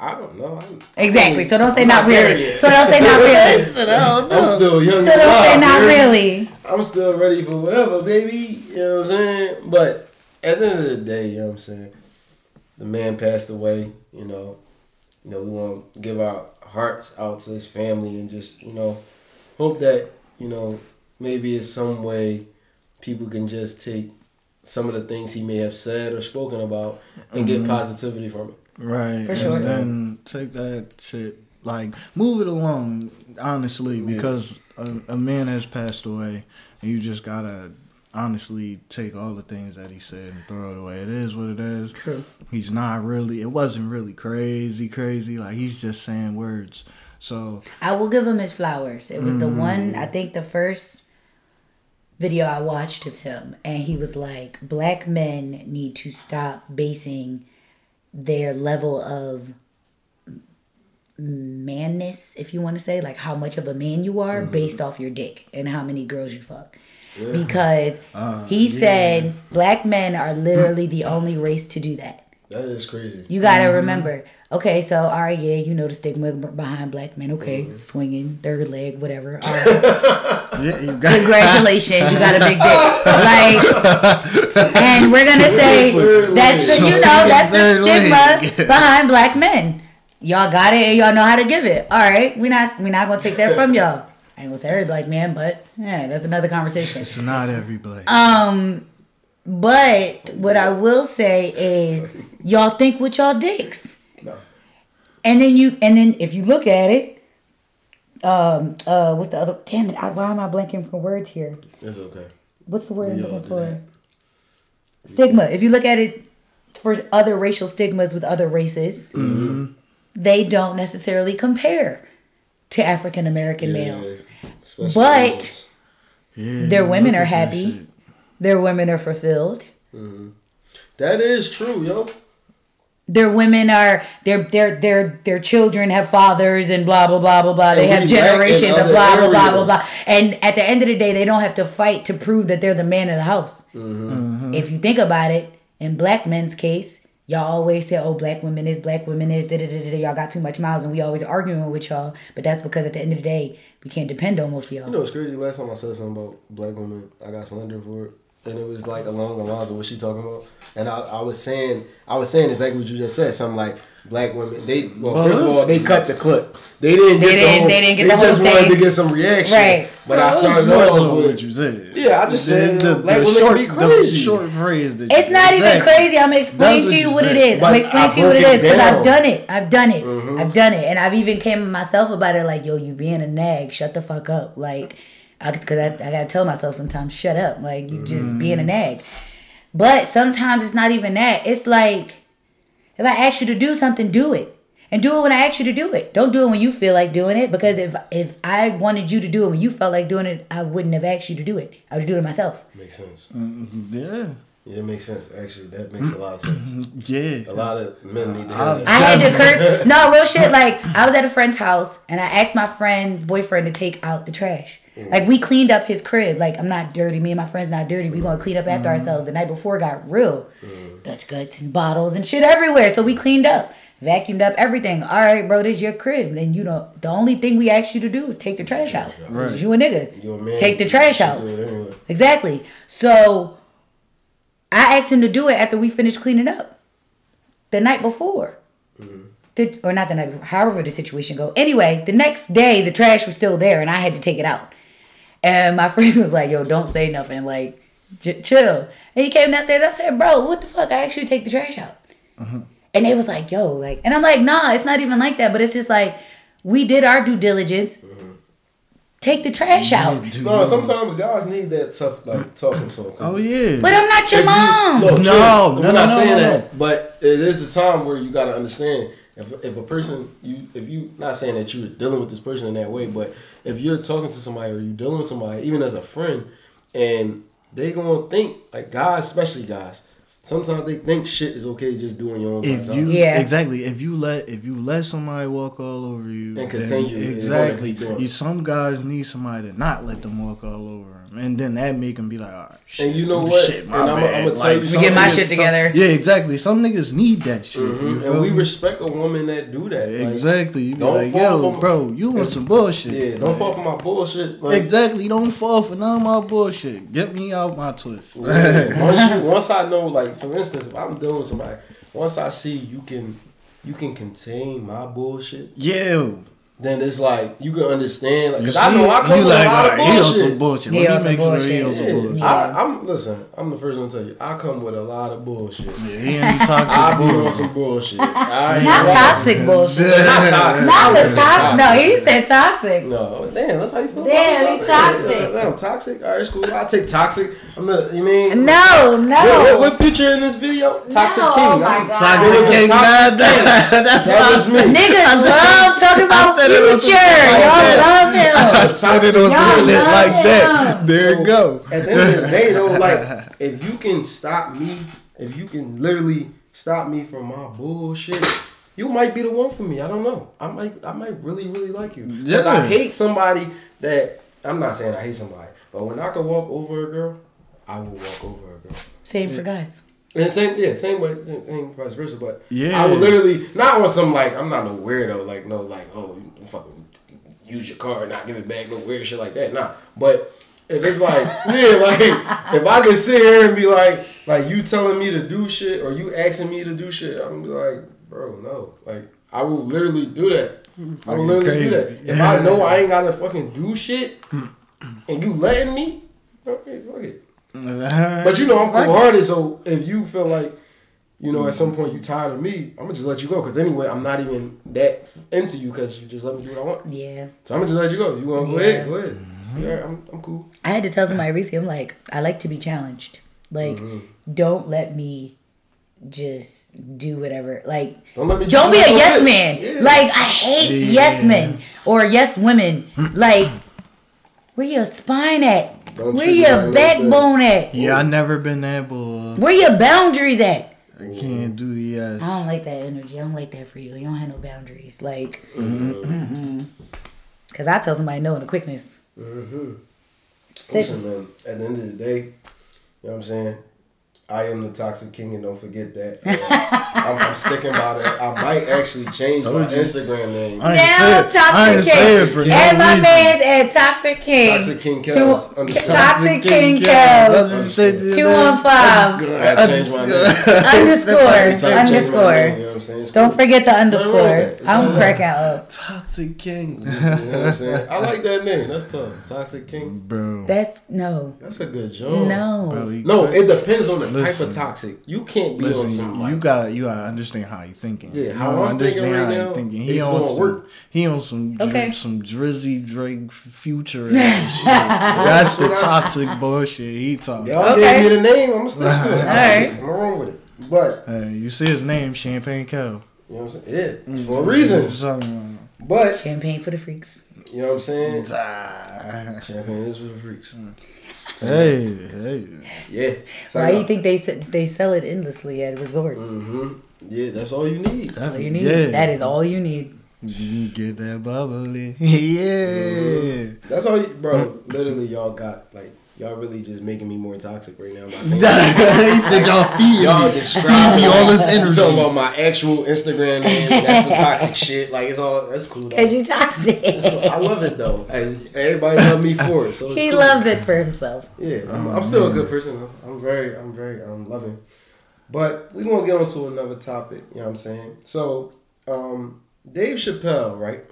I don't know. Exactly. So don't say not really. So don't say not really. I'm still young. So don't say not really. I'm still ready for whatever, baby. You know what I'm saying? But at the end of the day, you know what I'm saying? The man passed away. You know we want to give our hearts out to his family and just, you know, hope that, you know, maybe in some way people can just take some of the things he may have said or spoken about and get positivity from it. Right. For sure. And take that shit, like, move it along, honestly, because a man has passed away and you just got to honestly take all the things that he said and throw it away. It is what it is. True. He's not really, it wasn't really crazy. Like, he's just saying words. So I will give him his flowers. It was the one, I think the first video I watched of him, and he was like, black men need to stop basing their level of manness, if you want to say, like how much of a man you are based off your dick and how many girls you fuck. Yeah. Because he said black men are literally the only race to do that. That is crazy. You got to remember. Okay, so, all right, yeah, you know the stigma behind black men. Okay, swinging, third leg, whatever. All right. Yeah, you got congratulations, you got a big dick. Like, and we're going to say that's, you know, that's the stigma behind black men. Y'all got it and y'all know how to give it. All right, we're not going to take that from y'all. I ain't going to say every black man, but yeah, that's another conversation. It's not every black man. But what I will say is y'all think with y'all dicks. No. And then if you look at it, what's the other? Damn it! Why am I blanking for words here? It's okay. What's the word I'm looking for? Stigma. If you look at it for other racial stigmas with other races, mm-hmm. they don't necessarily compare to African American males. Especially but their women are happy. Their women are fulfilled. Mm-hmm. That is true, yo. Their women are their children have fathers and blah blah blah blah blah. They have generations of blah blah blah blah blah. And at the end of the day, they don't have to fight to prove that they're the man of the house. Mm-hmm. Mm-hmm. If you think about it, in black men's case, y'all always say, "Oh, black women is da da da da." Y'all got too much mouths, and we always arguing with y'all. But that's because at the end of the day, we can't depend on most of y'all. You know, it's crazy. Last time I said something about black women, I got slandered for it. And it was like along the lines of what she talking about. And I was saying exactly what you just said. Something like black women. First of all, they cut the clip. They didn't get the whole thing. They just wanted to get some reaction. Right. But I started off with what you said. Yeah, I just said the black women can be crazy. Short phrase. It's not even crazy. I'm explaining to you what it is. I'm explaining to you what it is because I've done it. Mm-hmm. I've done it, and I've even came to myself about it. Like, yo, you being a nag. Shut the fuck up. Like. Because I gotta tell myself sometimes, shut up. Like, you just being a nag. But sometimes it's not even that. It's like, if I ask you to do something, do it. And do it when I ask you to do it. Don't do it when you feel like doing it. Because if I wanted you to do it when you felt like doing it, I wouldn't have asked you to do it. I would do it myself. Makes sense. Yeah. Yeah, it makes sense. Actually, that makes a lot of sense. Yeah. A lot of men need to hear that. I had to curse. No, real shit. Like, I was at a friend's house, and I asked my friend's boyfriend to take out the trash. Mm. Like, we cleaned up his crib. Like, I'm not dirty. Me and my friend's not dirty. We're going to clean up after ourselves. The night before got real. Dutch guts and bottles and shit everywhere. So we cleaned up. Vacuumed up everything. All right, bro, this is your crib. And, you know, the only thing we asked you to do is take the trash out. Right. You a nigga. You a man. Take the trash out. Anyway. Exactly. So... I asked him to do it after we finished cleaning up. The night before. Mm-hmm. Or not the night before. However the situation go. Anyway, the next day, the trash was still there and I had to take it out. And my friend was like, yo, don't say nothing. Like, chill. And he came downstairs. I said, bro, what the fuck? I asked you to take the trash out. Mm-hmm. And they was like, yo. Like, and I'm like, nah, it's not even like that. But it's just like, we did our due diligence. Mm-hmm. Take the trash out. No, sometimes guys need that tough, like, talking to them. Oh, yeah. But I'm not your mom. No, I'm not saying that. But it is a time where you got to understand if a person, if you not saying that you're dealing with this person in that way, but if you're talking to somebody or you're dealing with somebody, even as a friend, and they going to think, like guys, especially guys, sometimes they think shit is okay just doing your own thing. Yeah. Exactly. If you let somebody walk all over you. And continue. Exactly. Some guys need somebody to not let them walk all over them. And then that make them be like, all right, shit. And you know what? Shit, my bad. I'm like, we get my shit together. Yeah, exactly. Some niggas need that shit. Mm-hmm. And we respect a woman that do that. Like, exactly. You don't like, fall for bro, you want some bullshit. Yeah, don't fall for my bullshit. Like, exactly. Don't fall for none of my bullshit. Get me out my twist. Yeah. Once I know, like, for instance, if I'm dealing with somebody, once I see you can contain my bullshit, yeah, then it's like you can understand. Like, cause I know I come with like, a lot of bullshit. Some bullshit. He on some bullshit. I'm the first one to tell you, I come with a lot of bullshit. Yeah, he ain't toxic. I be on some bullshit. Not toxic bullshit. Not toxic. No, he said toxic. No, damn, that's how you feel. Damn, he toxic. Damn, toxic. All right, it's cool. I take toxic. I'm not. You mean? No. What feature in this video? Toxic King. Oh my God. Toxic King. That's me. Niggas love talking about. Y'all love him. There you go. At the end of the day, though, like, if you can literally stop me from my bullshit, you might be the one for me. I don't know. I might really, really like you. Because I hate somebody that, I'm not saying I hate somebody, but when I can walk over a girl, I will walk over a girl. Same for guys. And same way, vice versa. But yeah, I would literally not on some like I'm not no weirdo like no like oh you fucking use your car and not give it back no weird shit like that. Nah, but if it's like yeah, like if I could sit here and be like you telling me to do shit or you asking me to do shit, I'm gonna be like bro no, like I will literally do that. I will literally do that if I know I ain't gotta fucking do shit and you letting me. Okay, fuck it. But you know I'm cool-hearted, so if you feel like you know at some point you tired of me, I'm gonna just let you go because anyway I'm not even that into you because you just let me do what I want. Yeah. So I'm gonna just let you go. You want to go ahead? Go ahead. Mm-hmm. So, yeah, I'm cool. I had to tell somebody recently. I'm like I like to be challenged. Like don't let me just do whatever. Like don't be a yes man. Yeah. Like I hate yes men or yes women. Like where your spine at? Don't where your backbone at? Yeah, I never been able. Where your boundaries at? I can't do the yes. I don't like that energy. I don't like that for you. You don't have no boundaries. Like, because I tell somebody no in the quickness. Listen, man, at the end of the day, you know what I'm saying? I am the toxic king and don't forget that. I'm sticking by that. I might actually change my Instagram name. Now Toxic King. And my man's at Toxic King. Toxic King Kells. Toxic King Kells. 215. I changed my name. Underscore. Don't forget the underscore. I don't crack out. Toxic King. You know what I'm saying? I like that name. That's tough. Toxic King. Bro. That's a good joke. No, it depends on the type of toxic. You can't be on somebody. You gotta understand how you thinking. Yeah, how I understand how you thinking. He on some work. He on some some Drizzy Drake Future and shit. That's the toxic bullshit he talking. Y'all gave me the name. I'm gonna stick to it. All right, I'm wrong with it. But you see his name, Champagne Kells. You know what I'm saying? Yeah, for a reason. But champagne for the freaks. You know what I'm saying? Champagne is for the freaks. Hey. Yeah. Why do you think they sell it endlessly at resorts? Yeah, that's all you need. That is all you need. You get that bubbly. That's all you, bro. Literally, y'all got like y'all really just making me more toxic right now by saying he said y'all feed y'all describe me all this energy. Talking about my actual Instagram name. That's some toxic shit. Like it's all that's cool. Though. Cause you toxic. I love it though. As everybody loves me for it. So it's he cool. loves it for himself. Yeah, I'm still a good person though. I'm loving. But we gonna get on to another topic. You know what I'm saying? So, Dave Chappelle, right,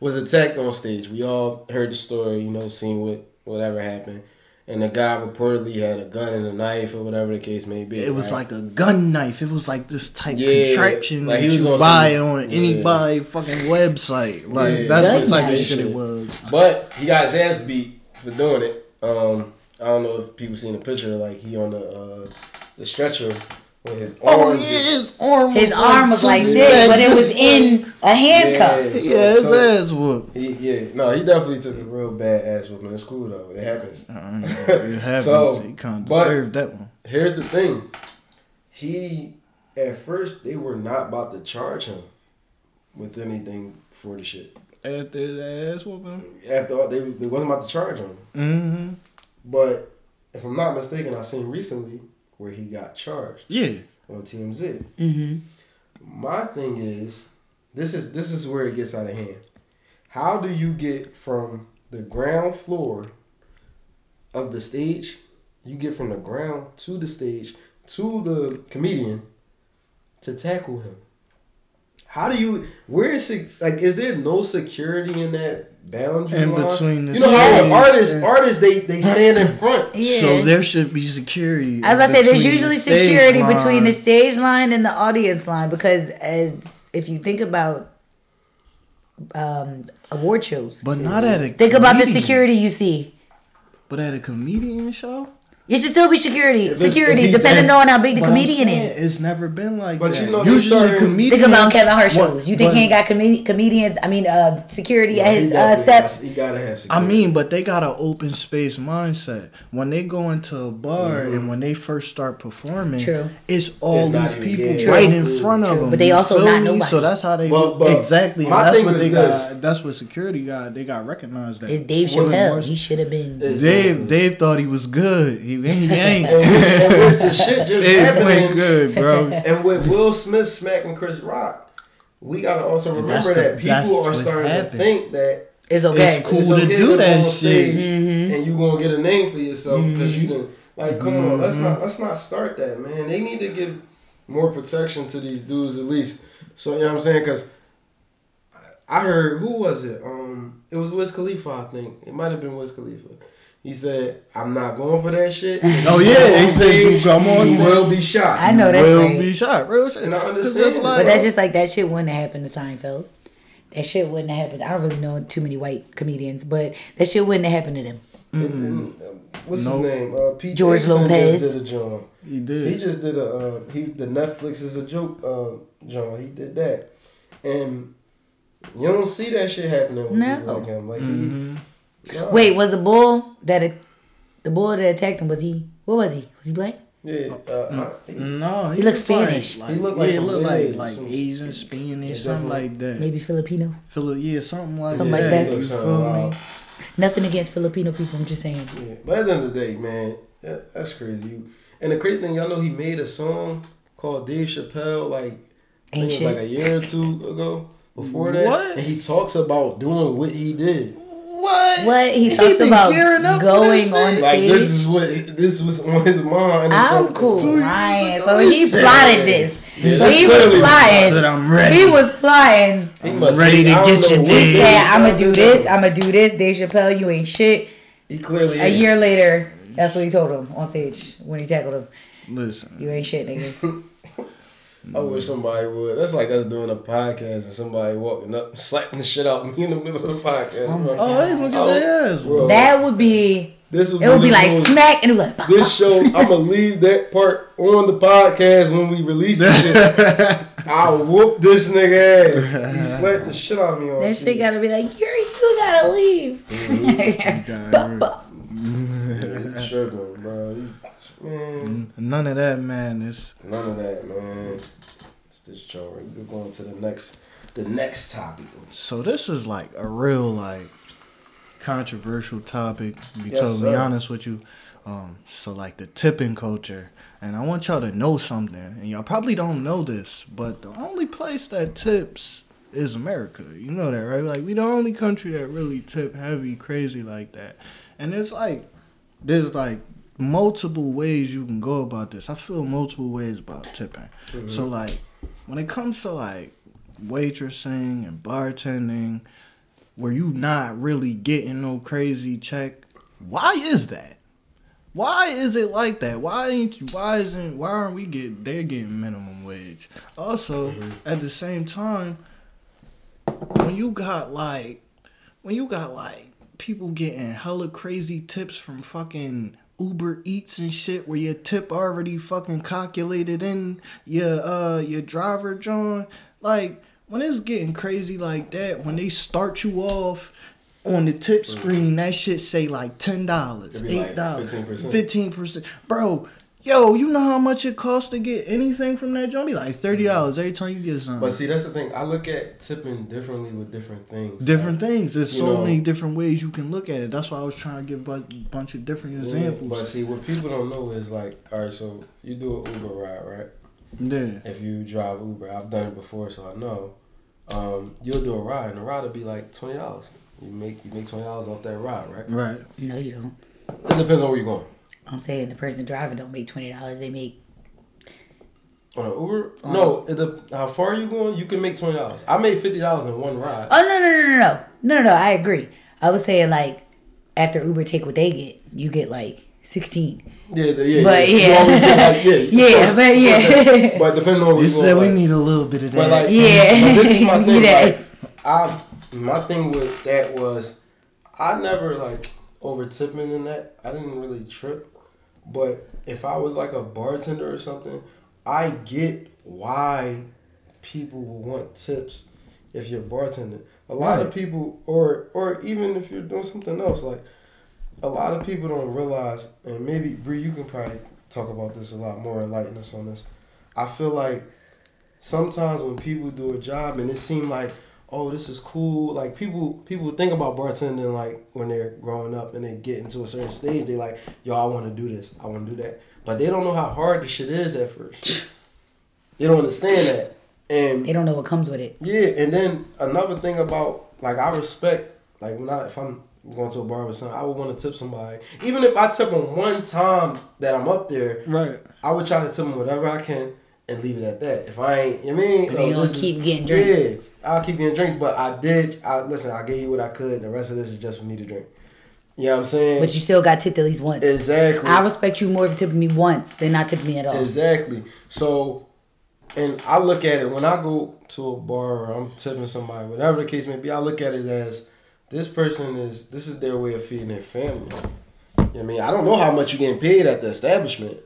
was attacked on stage. We all heard the story. You know, seen whatever happened. And the guy reportedly had a gun and a knife or whatever the case may be. It was like a gun knife. It was like this type contraption like that you buy on anybody fucking website. Like that's the type of shit it was. But he got his ass beat for doing it. I don't know if people seen the picture. Like he on the stretcher. His arm was like this, but it was in a handcuff. So his ass whooped. He definitely took a real bad ass whooping. It's cool though. It happens. It happens. He kind of deserved that one. Here's the thing. At first, they were not about to charge him with anything for the shit. After the ass whooping? After all, they wasn't about to charge him. But if I'm not mistaken, I seen recently where he got charged. Yeah. On TMZ. My thing is, this is where it gets out of hand. How do you get from the ground floor of the stage? You get from the ground to the stage to the comedian to tackle him. How do you? Where is it? Like, is there no security in that boundary line? Between the how artists they stand in front. So there should be security. I was about to say there's usually security between the stage line and the audience line because if you think about award shows, but not at a think about the security you see. But at a comedian show, you should still be security, depending on how big the comedian is. It's never been like that. You know, usually comedians... Think about Kevin Hart shows. You think he ain't got comedians, security at his steps? He gotta have security. I mean, but they got an open space mindset. When they go into a bar and when they first start performing, it's all these people right in front of them. But they also not nobody. So that's how they... Exactly. That's what they got. That's what security got. They got recognized that. It's Dave Chappelle. He should have been... Dave thought he was good. He Gang, gang. And with the shit just happening, good, bro. And with Will Smith smacking Chris Rock, we gotta also remember that people are starting to think that it's okay. It's cool to do that shit, and you gonna get a name for yourself because you done. Like, come on, let's not start that, man. They need to give more protection to these dudes at least. So, you know what I'm saying? Because I heard, who was it? It was Wiz Khalifa, I think. It might have been Wiz Khalifa. He said, "I'm not going for that shit." Oh yeah, he said, "Come on, you will be shot." I know that's will be shot, real shit. And I understand, but that's just like that shit wouldn't have happened to Seinfeld. That shit wouldn't have happened. I don't really know too many white comedians, but that shit wouldn't have happened to them. What's his name? Pete George Jackson Lopez just did a John. He did. He just did a the Netflix is a joke John. He did that, and you don't see that shit happening with people like him. Like he, wait, was the bull that attacked him? Was he? What was he? Was he black? Yeah. No, he looked Spanish. Like, he looked like some Asian, Spanish, something like that. Maybe Filipino. Something like that. You feel me? Nothing against Filipino people, I'm just saying. Yeah. But at the end of the day, man, that's crazy. And the crazy thing, y'all know he made a song called Dave Chappelle like a year or two ago before that. What? And he talks about doing what he did. What? He talks about going on stage. Like, this was on his mind. I'm cool, Ryan. So he plotted this. He was flying. He was ready to get you. He said, "I'm gonna do this. I'm gonna do this." Dave Chappelle, you ain't shit. He clearly. A year later, that's what he told him on stage when he tackled him. Listen, you ain't shit, nigga. I wish somebody would. That's like us doing a podcast and somebody walking up, slapping the shit out of me in the middle of the podcast. Hey, look at their ass, bro. That would be. It would be like smack and like. This show, I'm gonna leave that part on the podcast when we release it. I'll whoop this nigga ass. He slapped the shit out of me on. That shit gotta be like, you gotta leave. Sugar, bro. Man. None of that, man. It's this show. We're going to the next topic. So this is like a real controversial topic, to be totally honest with you. So like the tipping culture, and I want y'all to know something, and y'all probably don't know this, but the only place that tips is America. You know that, right? Like, we the only country that really tip heavy, crazy like that. And it's like there's like multiple ways you can go about this. I feel multiple ways about tipping. Mm-hmm. So like when it comes to like waitressing and bartending, where you not really getting no crazy check. Why is that? Why is it like that? Why aren't they getting minimum wage? Also, at the same time, when you got people getting hella crazy tips from fucking Uber Eats and shit, where your tip already fucking calculated in your driver, John, like, when it's getting crazy like that, when they start you off on the tip screen, that shit say like $10, $8, 15%. Bro, yo, you know how much it costs to get anything from that joint? Be like $30 every time you get something. But see, that's the thing. I look at tipping differently with different things. There's so many different ways you can look at it. That's why I was trying to give a bunch of different examples. But see, what people don't know is like, all right, so you do an Uber ride, right? Yeah. If you drive Uber, I've done it before, so I know. You'll do a ride, and the ride will be like $20. You make $20 off that ride, right? Right. No, you don't. It depends on where you're going. I'm saying the person driving don't make $20. They make on an Uber. How far are you going? You can make $20. I made $50 in one ride. Oh no! I agree. I was saying like after Uber take what they get, you get like 16. But depending on what you said, we need a little bit of that. But like, this is my thing. Like, my thing with that was, I never like over tipping in that. I didn't really trip, but if I was like a bartender or something, I get why people will want tips if you're bartending. A lot of people, or even if you're doing something else, like. A lot of people don't realize, and maybe, Bree, you can probably talk about this a lot more, enlighten us on this. I feel like sometimes when people do a job and it seems like, oh, this is cool. Like, people think about bartending, like, when they're growing up and they get into a certain stage. They like, yo, I want to do this. I want to do that. But they don't know how hard this shit is at first. They don't understand that. And they don't know what comes with it. Yeah, and then another thing about, like, I respect, like, when if I'm going to a bar with someone, I would want to tip somebody. Even if I tip them one time that I'm up there, right, I would try to tip them whatever I can and leave it at that. If I ain't, you know what I mean? And they'll keep getting drinks. Yeah, I'll keep getting drinks, but listen, I gave you what I could. The rest of this is just for me to drink. You know what I'm saying? But you still got tipped at least once. Exactly. I respect you more if you tipped me once than not tipping me at all. Exactly. So, and I look at it, when I go to a bar or I'm tipping somebody, whatever the case may be, I look at it as, this is their way of feeding their family. You know what I mean? I don't know how much you're getting paid at the establishment.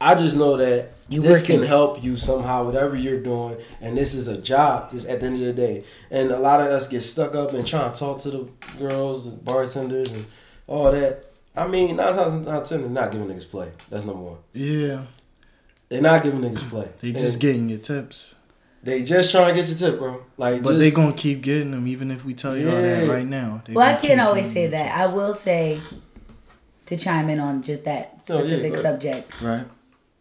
I just know that this can help you somehow, whatever you're doing, and this is a job. This at the end of the day, and a lot of us get stuck up and trying to talk to the girls, the bartenders, and all that. I mean, 9 times out of 10, they're not giving niggas play. That's number one. Yeah, they're not giving niggas play. They just getting your tips. They just trying to get your tip, bro. Like, but they gonna keep getting them, even if we tell you all that right now. Well, I can't always say that. I will say, to chime in on just that specific subject, right?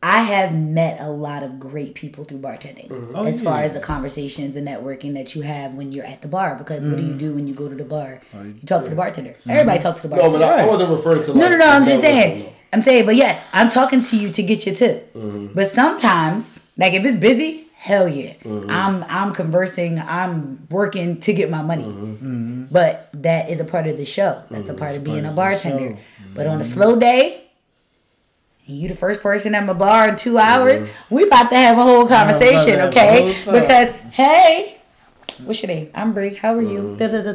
I have met a lot of great people through bartending as far as the conversations, the networking that you have when you're at the bar. Because what do you do when you go to the bar? You talk to the bartender. Mm-hmm. Everybody talks to the bartender. No, but I wasn't referring to like... No, I'm just saying. I'm saying, but yes, I'm talking to you to get your tip. Mm-hmm. But sometimes, like if it's busy, hell yeah. Mm-hmm. I'm conversing. I'm working to get my money. Mm-hmm. But that is a part of the show. That's a part of being a bartender. Mm-hmm. But on a slow day... You the first person at my bar in 2 hours. Mm-hmm. We about to have a whole conversation, okay? Because, hey, what's your name? I'm Brie. How are you? Because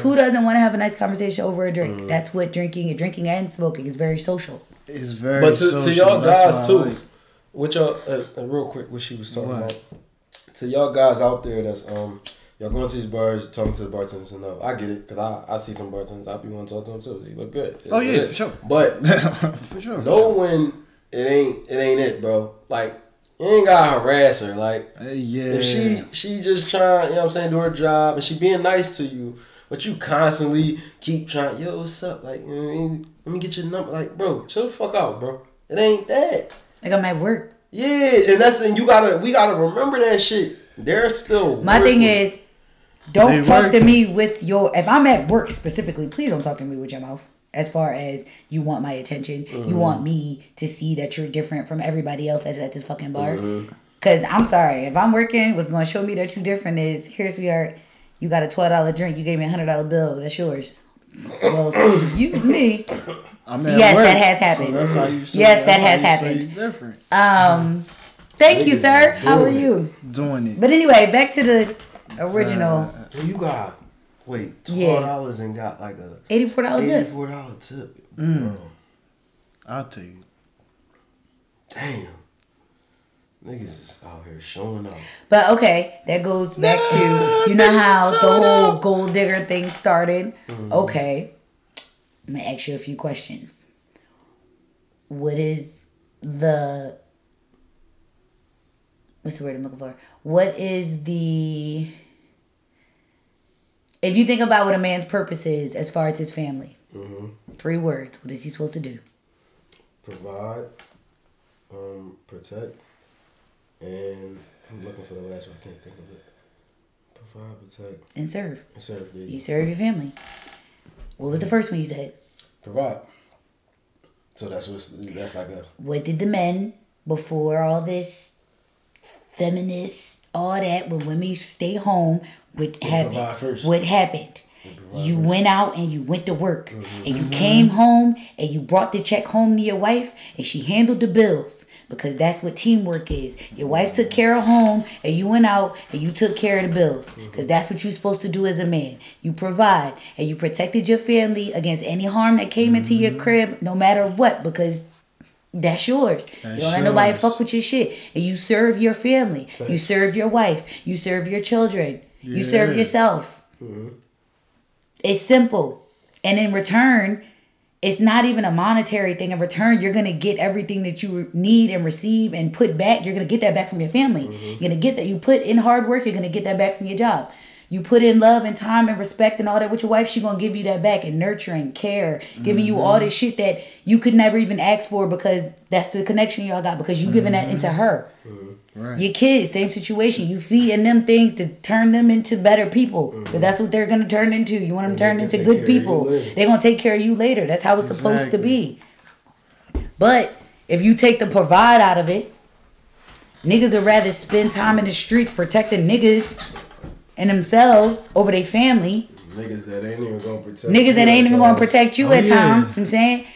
who doesn't want to have a nice conversation over a drink? Mm-hmm. That's what drinking and smoking is very social. It's very social. But to y'all guys, too, like, what y'all, real quick, what she was talking about. To y'all guys out there that's, y'all going to these bars, talking to the bartenders and all. I get it, because I see some bartenders. I be want to talk to them too. They look good. It's for sure. But for sure. Know when it ain't bro. Like, you ain't gotta harass her. Like, if she just trying, you know what I'm saying, do her job and she being nice to you, but you constantly keep trying, yo, what's up? Like, you know what I mean? Let me get your number. Like, bro, chill the fuck out, bro. It ain't that. Like, I'm at work. Yeah, and that's the thing, we gotta remember that shit. They're still working. My thing is, don't talk to me with your... If I'm at work specifically, please don't talk to me with your mouth. As far as you want my attention. Mm-hmm. You want me to see that you're different from everybody else that's at this fucking bar. Because I'm sorry. If I'm working, what's going to show me that you're different is... Here, sweetheart. You got a $12 drink. You gave me a $100 bill. That's yours. Well, excuse me. I'm at work, that has happened. So that's how you that has happened. Thank you, sir. How are you? Doing it. But anyway, back to the... original. You got $12 and got like a $84 tip. Bro. I'll tell you. Damn. Niggas is out here showing up. But okay, that goes back to you know how the whole gold digger thing started. Mm-hmm. Okay. I'm gonna ask you a few questions. What's the word I'm looking for? What is the... If you think about what a man's purpose is as far as his family, 3 words, what is he supposed to do? Provide, protect, and I'm looking for the last one. I can't think of it. Provide, protect. And serve. And serve. Baby. You serve your family. What was the first one you said? Provide. So that's like a... What did the men, before all this feminists, all that, when women stay home, what happened? You went out and you went to work. And you came home and you brought the check home to your wife and she handled the bills because that's what teamwork is. Your wife took care of home and you went out and you took care of the bills because that's what you're supposed to do as a man. You provide and you protected your family against any harm that came into your crib no matter what because that's yours. You don't let nobody fuck with your shit. And you serve your family. Thanks. You serve your wife. You serve your children. Yeah. You serve yourself. It's simple. And in return, It's not even a monetary thing. In return, you're going to get everything that you need and receive and put back. You're going to get that back from your family. Mm-hmm. You're going to get that. You put in hard work, you're going to get that back from your job. You put in love and time and respect and all that with your wife, she's going to give you that back, and nurturing, care, giving you all this shit that you could never even ask for, because that's the connection y'all got, because you giving that into her. Right. Your kids, same situation. You feeding them things to turn them into better people, because that's what they're going to turn into. You want them turned into good people. They're going to take care of you later. That's how it's supposed to be. But if you take the provide out of it, niggas would rather spend time in the streets protecting niggas and themselves over their family. Niggas that ain't even gonna protect you. Niggas that ain't even gonna protect you at times, you know what I'm saying?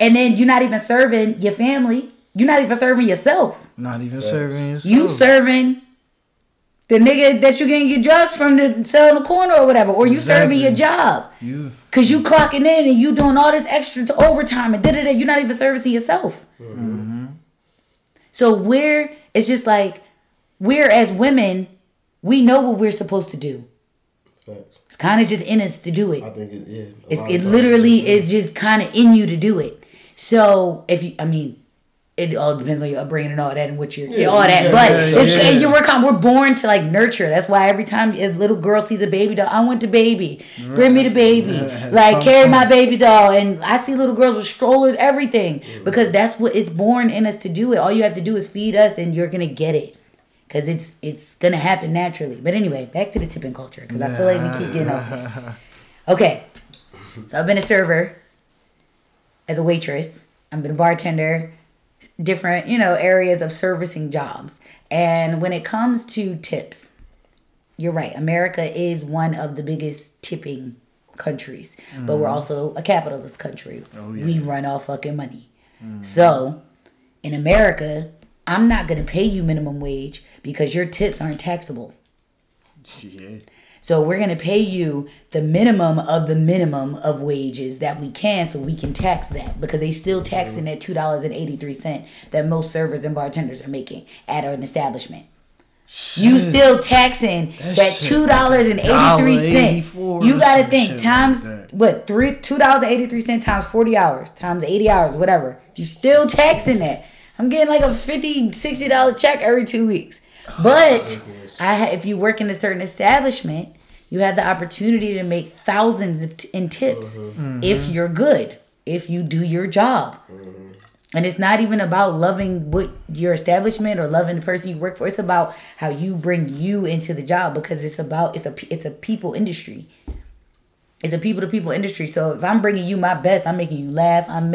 And then you're not even serving your family. You're not even serving yourself. Not even serving yourself. You serving the nigga that you getting your drugs from to sell in the corner or whatever. Or you serving your job. Because you clocking in and you doing all this extra overtime and da-da-da. You're not even servicing yourself. So it's just like, we're as women, we know what we're supposed to do. It's kind of just in us to do it. I think it is. It literally is just kind of in you to do it. So it all depends on your upbringing and all that and what you're all that. We're born to like nurture. That's why every time a little girl sees a baby doll, I want the baby. Bring me the baby. Carry my baby doll. And I see little girls with strollers, everything, because that's what it's born in us to do it. All you have to do is feed us, and you're gonna get it. Because it's going to happen naturally. But anyway, back to the tipping culture. Because I feel like we keep getting off that. Okay. So I've been a server. As a waitress. I've been a bartender. Different, areas of servicing jobs. And when it comes to tips, you're right. America is one of the biggest tipping countries. Mm-hmm. But we're also a capitalist country. Oh, yeah. We run all fucking money. Mm-hmm. So, in America, I'm not going to pay you minimum wage because your tips aren't taxable. Yeah. So we're going to pay you the minimum of wages that we can, so we can tax that, because they still taxing that $2.83 that most servers and bartenders are making at an establishment. Shit. You still taxing that $2.83. You got to think times like what? $2.83 times 40 hours, times 80 hours, whatever. You still taxing that. I'm getting like a $50, $60 check every 2 weeks. But if you work in a certain establishment, you have the opportunity to make thousands in tips if you're good, if you do your job. And it's not even about loving what your establishment or loving the person you work for. It's about how you bring you into the job, because it's a people industry. It's a people-to-people industry. So if I'm bringing you my best, I'm making you laugh. I'm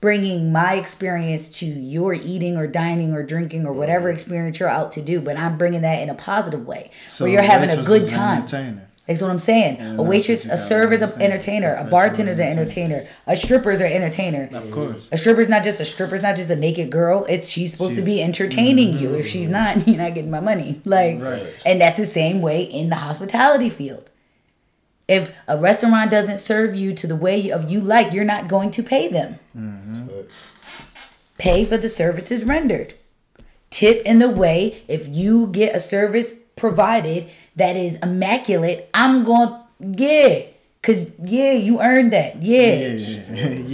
bringing my experience to your eating or dining or drinking or whatever experience you're out to do, but I'm bringing that in a positive way, so where you're having a good time. That's what I'm saying. A waitress, a server's an entertainer, a bartender's an entertainer, a stripper's an entertainer. Of course, a stripper's not just a naked girl. She's supposed to be entertaining you. If she's not, you're not getting my money. And that's the same way in the hospitality field. If a restaurant doesn't serve you to the way of you like, you're not going to pay them. Pay for the services rendered. Tip in the way, if you get a service provided that is immaculate, I'm going to, because, you earned that.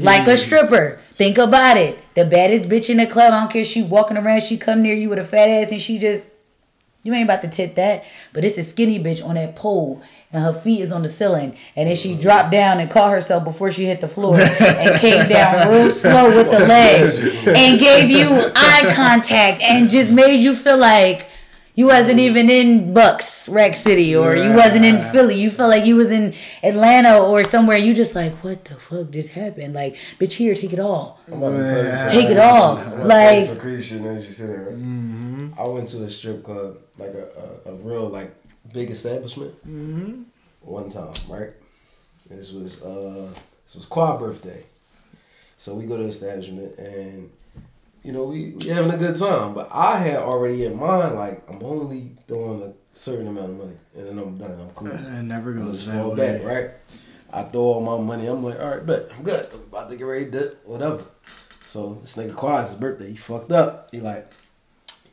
Like a stripper. Think about it. The baddest bitch in the club, I don't care if she walking around, she come near you with a fat ass and she just, you ain't about to tip that. But it's a skinny bitch on that pole, and her feet is on the ceiling, and then she dropped down and caught herself before she hit the floor and came down real slow with the legs and gave you eye contact and just made you feel like you wasn't even in Bucks, Rack City, or you wasn't in Philly. You felt like you was in Atlanta or somewhere. You just like, what the fuck just happened? Like, bitch, here, take it all. Take it all. Like, I went to a strip club, like a real like big establishment one time, right? This was Quad's birthday, so we go to the establishment, and we having a good time. But I had already in mind, like, I'm only throwing a certain amount of money, and then I'm done. I'm cool. It never goes that way, right? I throw all my money. I'm like, all right, bet, I'm good. I'm about to get ready to dip, whatever. So this nigga Quad's his birthday. He fucked up. He like,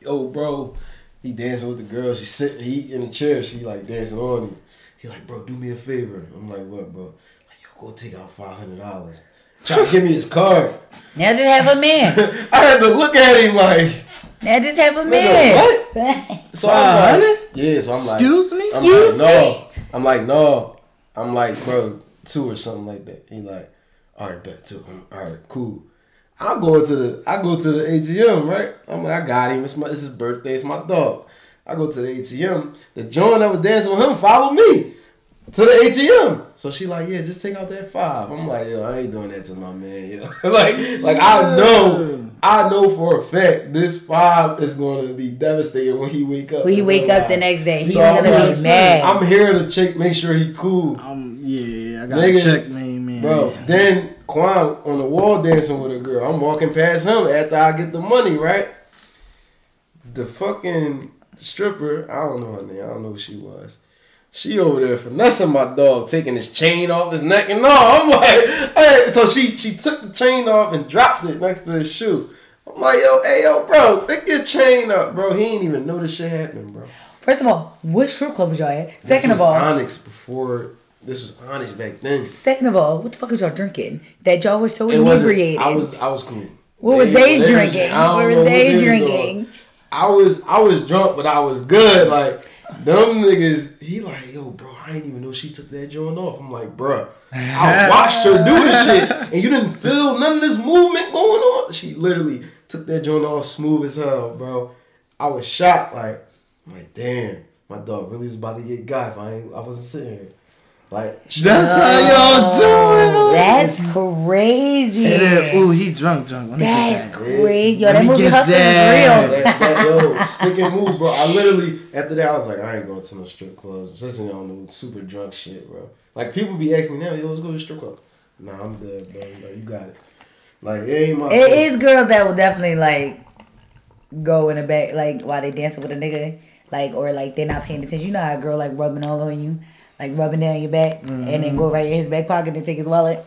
yo, bro. He dancing with the girl. She's sitting, he in the chair. She like dancing on him. He like, bro, do me a favor. I'm like, what, bro? Like, yo, go take out $500. Try to give me his card. Now just have a man. I had to look at him like. Now just have a man. What? So I'm like, yeah. So I'm like, excuse me. I'm like, no. I'm like, bro, two or something like that. He like, all right, bet two. All right, cool. I go to the ATM, right? I'm like, I got him. It's his birthday. It's my dog. I go to the ATM. The joint that was dancing with him followed me to the ATM. So she like, yeah, just take out that $5. I'm like, yo, I ain't doing that to my man. Yo. like yeah. I know for a fact this $5 is going to be devastating when he wake up. When he wake up the next day, he's going to be mad. I'm here to check, make sure he cool. I got to check me, man. Bro, then Quan on the wall dancing with a girl. I'm walking past him after I get the money, right? The fucking stripper, I don't know her name. I don't know who she was. She over there finessing my dog, taking his chain off his neck and all. I'm like, hey. So she took the chain off and dropped it next to his shoe. I'm like, yo, bro, pick your chain up, bro. He ain't even know this shit happened, bro. First of all, what strip club was y'all at? Second of all, this was Onyx back then. Second of all, what the fuck was y'all drinking? That y'all were so inebriated. I was cool. What were they drinking? I was drunk, but I was good. Like them niggas, he like, yo, bro, I didn't even know she took that joint off. I'm like, bro, I watched her do this shit, and you didn't feel none of this movement going on. She literally took that joint off smooth as hell, bro. I was shocked. Like, I'm like, damn, my dog really was about to get got if I wasn't sitting here. Like, that's how y'all doing. Like, that's crazy. Said, ooh, he drunk. That's crazy. Yo, that movie Hustle is real. That sticking move, bro. I literally, after that, I was like, I ain't going to no strip clubs. Just on the super drunk shit, bro. Like, people be asking me now, yo, let's go to the strip club. Nah, I'm good, bro. Like, you got it. Like, it ain't my fault. It is girls that will definitely, like, go in the back, like, while they dancing with a nigga. Like, or, like, they're not paying attention. You know how a girl, like, rubbing all on you. Like rubbing down your back, mm-hmm. and then go right in his back pocket and take his wallet,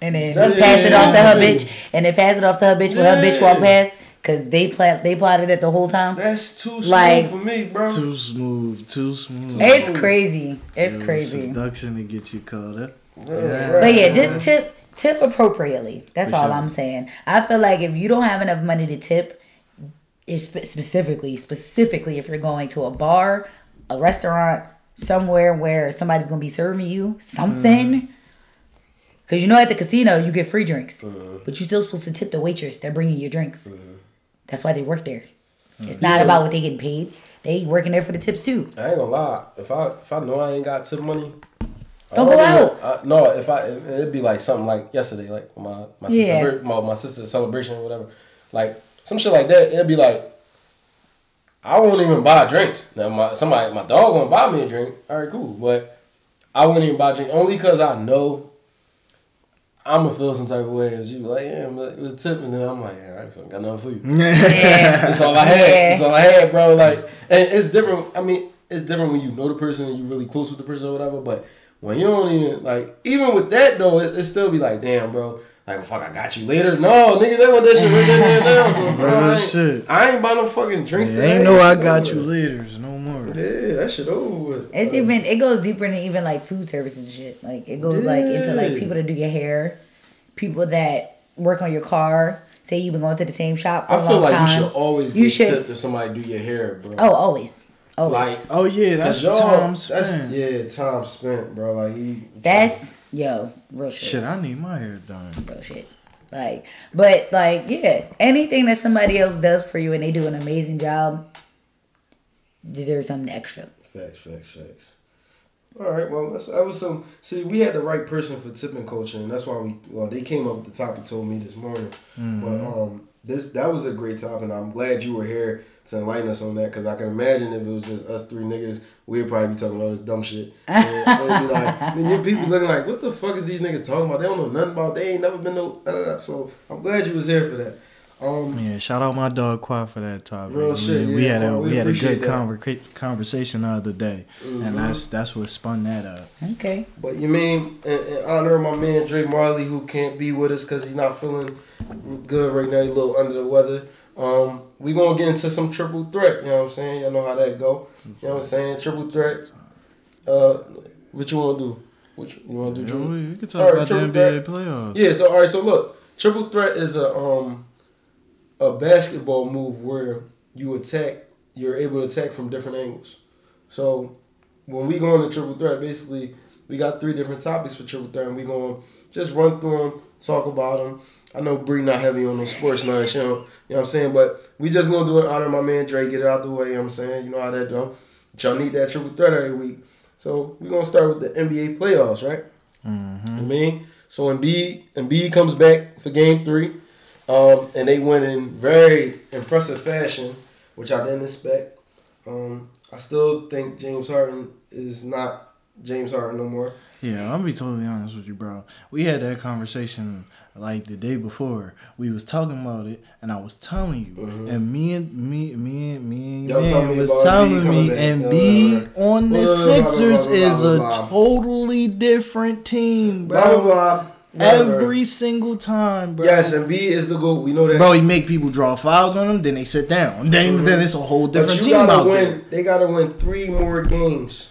and then just pass it off to her bitch, and then pass it off to her bitch when her bitch walk past, cause they plotted it the whole time. That's too smooth, like, for me, bro. Too smooth. It's crazy. It's crazy. Seduction to get you caught up. Yeah. But yeah, just tip appropriately. That's for all sure. I'm saying. I feel like if you don't have enough money to tip, specifically if you're going to a bar, a restaurant. Somewhere where somebody's going to be serving you something. Because you know at the casino, you get free drinks. But you're still supposed to tip the waitress. They're bringing you drinks. That's why they work there. It's not about what they getting paid. They working there for the tips too. I ain't going to lie. If I know I ain't got tip money. Don't go out. It'd be like something like yesterday. Like my sister's celebration or whatever. Like some shit like that. It'd be like. I won't even buy drinks. Now, my dog won't buy me a drink. All right, cool. But I wouldn't even buy a drink only because I know I'm going to feel some type of way. And she be like, yeah, I'm like, tip. And then I'm like, yeah, I ain't got nothing for you. Yeah. It's all I had. Yeah. It's all I had, bro. Like, and it's different. I mean, it's different when you know the person and you're really close with the person or whatever. But when you don't even, like, even with that, though, it still be like, damn, bro. Like, fuck, I got you later. No, nigga, that want that shit right there now. So, bro, I ain't buy no fucking drinks. Yeah, ain't no I got you later. No more. Yeah, that shit over with. It's even, it goes deeper than even, like, food services and shit. Like, it goes, like, into, like, people that do your hair. People that work on your car. Say you've been going to the same shop for a long time. I feel like you should always get tipped if somebody do your hair, bro. Oh, always. Like, oh, yeah, that's time spent. Time spent, bro. Like, that's... Yo, real shit. Shit, I need my hair done. Real shit. Like, but, like, yeah. Anything that somebody else does for you and they do an amazing job deserves something extra. Facts. All right, well, we had the right person for tipping culture, and that's why they came up with the topic, told me this morning. Mm-hmm. But that was a great topic, and I'm glad you were here to enlighten us on that, because I can imagine if it was just us three niggas, we'd probably be talking all this dumb shit. And it'd be like, your people looking like, what the fuck is these niggas talking about? They don't know nothing about, they ain't never been no, da, da, da. So I'm glad you was here for that. Shout out my dog Quad for that topic. Real shit. We had a good conversation the other day, and that's what spun that up. Okay. But you mean in honor of my man Dre Marley, who can't be with us because he's not feeling good right now. He's a little under the weather. We gonna get into some triple threat. You know what I'm saying? Y'all know how that go. You know what I'm saying? Triple threat. What you wanna do? Which you want to do? We can talk about the NBA playoffs. Yeah. So all right. So look, Triple Threat is a basketball move where you attack. You're able to attack from different angles. So when we go into Triple Threat, basically we got three different topics for Triple Threat, and we going just run through them, talk about them. I know Bree not heavy on those sports knowledge, you know what I'm saying? But we just going to do it honor my man Dre, get it out the way, you know what I'm saying? You know how that do. But y'all need that Triple Threat every week. So we're going to start with the NBA playoffs, right? Mm-hmm. You know what I mean? So Embiid comes back for game 3, and they win in very impressive fashion, which I didn't expect. I still think James Harden is not James Harden no more. Yeah, I'm going to be totally honest with you, bro. We had that conversation like the day before. We was talking about it, and I was telling you. Mm-hmm. And me was telling me Embiid on the Sixers is a totally different team, bro. Every single time, bro. Yes, Embiid is the GOAT. We know that. Bro, he make people draw fouls on him, then they sit down. Then it's a whole different team out there. They got to win 3 more games.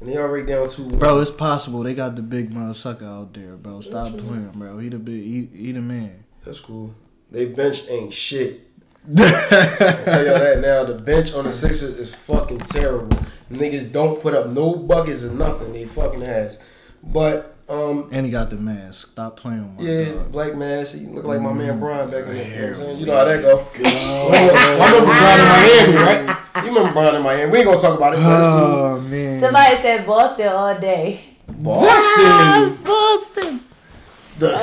And they already down 2-1. Bro, it's possible. They got the big motherfucker out there, bro. Stop playing, bro. He the man. That's cool. They bench ain't shit. I tell y'all that now. The bench on the Sixers is fucking terrible. Niggas don't put up no buckets or nothing. They fucking ass. But and he got the mask. Stop playing with my dog. Black mask. He looked like my man Brian back in the day. You know how that go. I remember Brian in Miami, right? You remember Brian in Miami. We ain't gonna talk about it. Oh, man. Somebody said Boston all day. Boston. The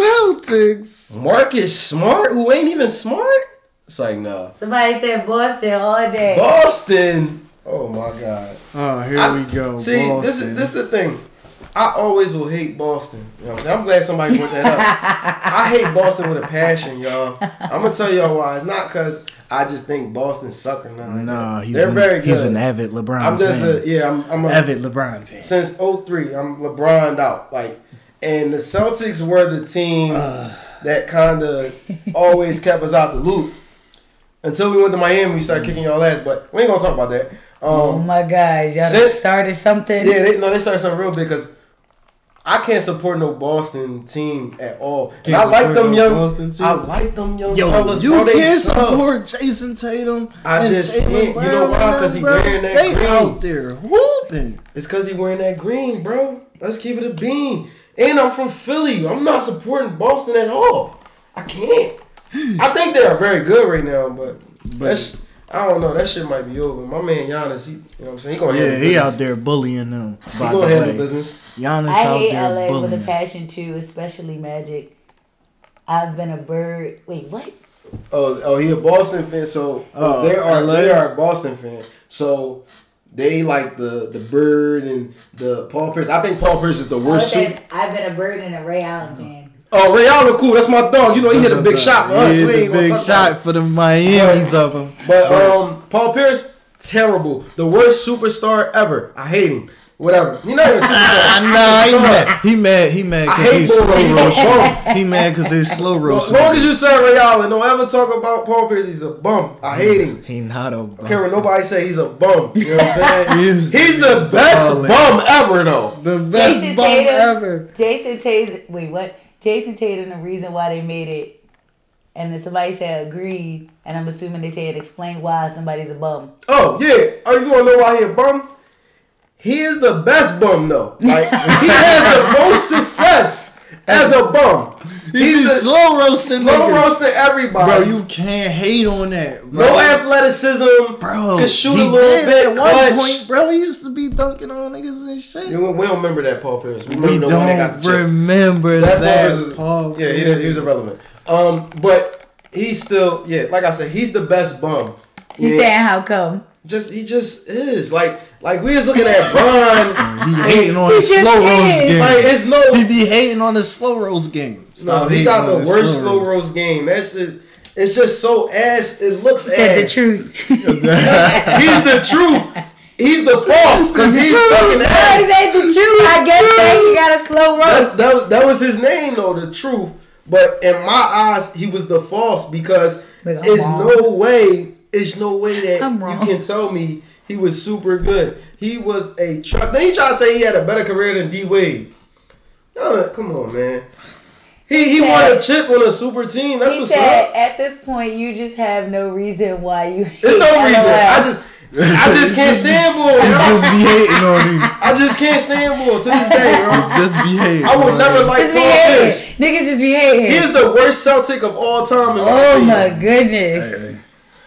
Celtics? Marcus Smart, who ain't even smart? It's like, no. Somebody said Boston all day. Boston. Oh, my God. Oh, here we go. See, Boston. This is the thing. I always will hate Boston. You know what I'm saying? I'm glad somebody brought that up. I hate Boston with a passion, y'all. I'm going to tell y'all why. It's not because I just think Boston suck or nothing. No, they're very good. He's an avid LeBron fan. I'm an avid LeBron fan. Since 2003, I'm LeBron'd out. And the Celtics were the team that kind of always kept us out the loop. Until we went to Miami, we started kicking y'all ass. But we ain't going to talk about that. Oh, my gosh. Y'all started something? Yeah, they started something real big because I can't support no Boston team at all. And I like them young Boston team. I like them young fellas. You can't support Jason Tatum. I just can't. You know why? Because he wearing that green. They out there whooping. It's because he wearing that green, bro. Let's keep it a bean. And I'm from Philly. I'm not supporting Boston at all. I can't. I think they're very good right now, but that's... I don't know. That shit might be over. My man Giannis, you know what I'm saying? He gonna handle business. Out there bullying them. He gonna handle business. Giannis out there bullying. I hate LA with a passion too, especially Magic. I've been a Bird. Wait, what? Oh, he a Boston fan. So they are Boston fans. So they like the Bird and the Paul Pierce. I think Paul Pierce is the worst shit. I've been a Bird and a Ray Allen fan. Oh, Ray Allen, cool. That's my dog. You know, he hit a big shot for us. He hit a big shot for the Miami's of him. But Paul Pierce, terrible. The worst superstar ever. I hate him. Whatever. You're not even a superstar. He mad because he's slow roast. He mad because he's slow roast. As long as you say Ray Allen, don't ever talk about Paul Pierce. He's a bum. I hate him. He not a bum. Okay, when nobody say he's a bum. You know what I'm saying? He's the best bum ever, though. The best bum ever. Jason Tatum. Wait, what? Jason Tatum, the reason why they made it, and then somebody said agreed, and I'm assuming they said explain why somebody's a bum. Oh, yeah. Are you going to know why he a bum? He is the best bum, though. Like, he has the most success as a bum. He's slow roasting everybody. Bro, you can't hate on that, bro. No athleticism. Bro, could shoot a little bit. At clutch. One point, bro, he used to be dunking on niggas and shit. Yeah, we don't remember that Paul Pierce. We don't remember that Paul Pierce. Yeah, he was irrelevant. But he's still, like I said, he's the best bum. You saying how come? He just is like we was looking at Bron. He hating on the slow roast game. He be hating on the slow roast game. No, he got the worst slow roast game. That's just it's just so ass. It looks ass. Said the truth. He's the truth. He's the false because he's fucking ass. He said the truth. I guess that he got a slow roast. That was his name though, the truth. But in my eyes, he was the false because there's no way. There's no way that you can tell me he was super good. He was a truck. Then he tried to say he had a better career than D-Wade. Come on, man. He won a chip on a super team. That's what's up. At this point, you just have no reason why you hate. There's no reason. I just can't stand Bull. You just be hating on him. I just can't stand Bull to this day, bro. Just be hating. I would never like Paul Pierce. Niggas just be hating. He is the worst Celtic of all time. My goodness. Hey.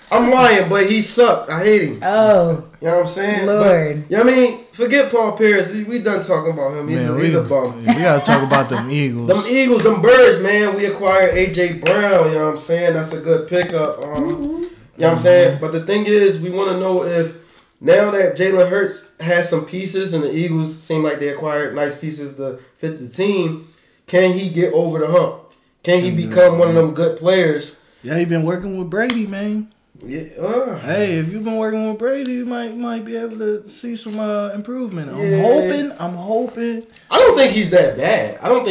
I'm lying, but he sucked. I hate him. Oh. You know what I'm saying? Lord. But, you know what I mean? Forget Paul Pierce. We done talking about him. He's a bum. We got to talk about them Eagles. Them Eagles, them Birds, man. We acquired A.J. Brown. You know what I'm saying? That's a good pickup. You know what I'm saying? But the thing is, we want to know if now that Jalen Hurts has some pieces and the Eagles seem like they acquired nice pieces to fit the team, can he get over the hump? Can he become one of them good players? Yeah, he been working with Brady, man. Yeah. Hey, if you've been working with Brady, you might be able to see some improvement. Yeah. I'm hoping. I don't think he's that bad. I don't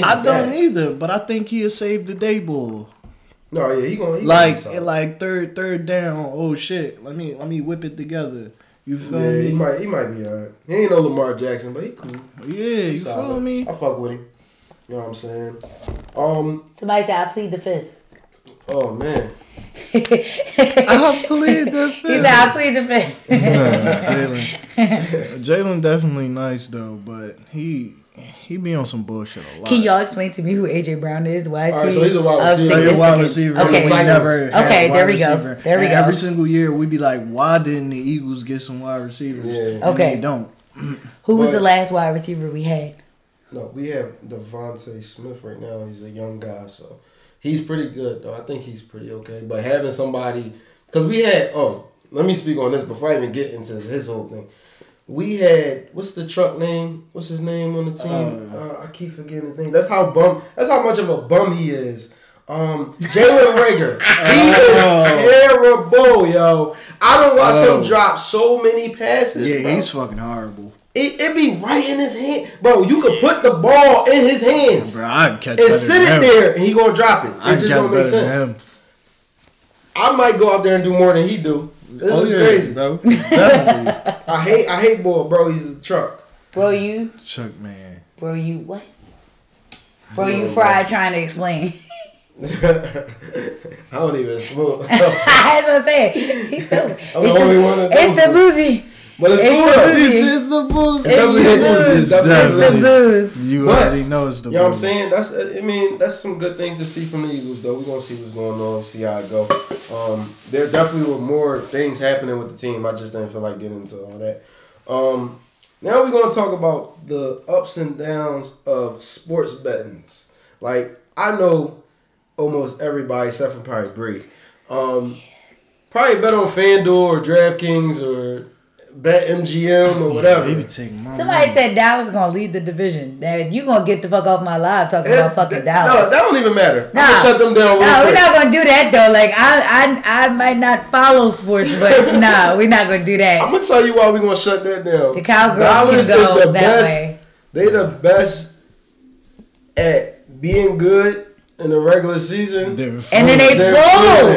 either, but I think he'll save the day, Bull. No, yeah, he gonna like third down. Oh shit, let me whip it together. You feel me? He might be alright. He ain't no Lamar Jackson, but he cool. Yeah, you feel me? I fuck with him. You know what I'm saying? Somebody said I plead the fifth. Oh man. I plead the fifth. He said, I plead the fifth. Jalen definitely nice, though, but he be on some bullshit a lot. Can y'all explain to me who A.J. Brown is? Why is he? All right, so he's a wide receiver. He's a wide receiver. Okay, there we go. Every single year, we be like, why didn't the Eagles get some wide receivers? Yeah. Okay. And they don't. Who was the last wide receiver we had? No, we have Devontae Smith right now. He's a young guy, so... He's pretty good, though. I think he's pretty okay. But having somebody... Because we had... Oh, let me speak on this before I even get into his whole thing. We had... What's the truck name? What's his name on the team? I keep forgetting his name. That's how much of a bum he is. Jalen Reagor. He is terrible, yo. I done watched him drop so many passes. Yeah, he's fucking horrible. It be right in his hand. Bro, you could put the ball in his hands. Bro, I'd catch and sit it there, and he going to drop it. It just don't make sense. I might go out there and do more than he do. This is crazy, bro. I hate Boy, bro. He's a truck. Bro, you? Chuck, man. Bro, you what? Bro, you fried trying to explain. I don't even smoke. That's what I'm saying. He's so... I'm the only one that does. It's the boozy. But it's cool. It's the booze. It's the booze. You already know it's the booze. You know what I'm saying? That's some good things to see from the Eagles, though. We're going to see what's going on, see how it go. There definitely were more things happening with the team. I just didn't feel like getting into all that. Now we're going to talk about the ups and downs of sports betting. Like, I know almost everybody except for probably Bree. Probably bet on FanDuel or DraftKings or... Bet MGM or whatever. Somebody said Dallas gonna lead the division. Dad, you gonna get the fuck off my live talking about fucking Dallas. No, that don't even matter. I'm gonna shut them down. We're not gonna do that though. Like I might not follow sports, but nah, we're not gonna do that. I'm gonna tell you why we're gonna shut that down. The Cowgirls Dallas can go is the best. Way. They the best at being good. In the regular season. And then they fold.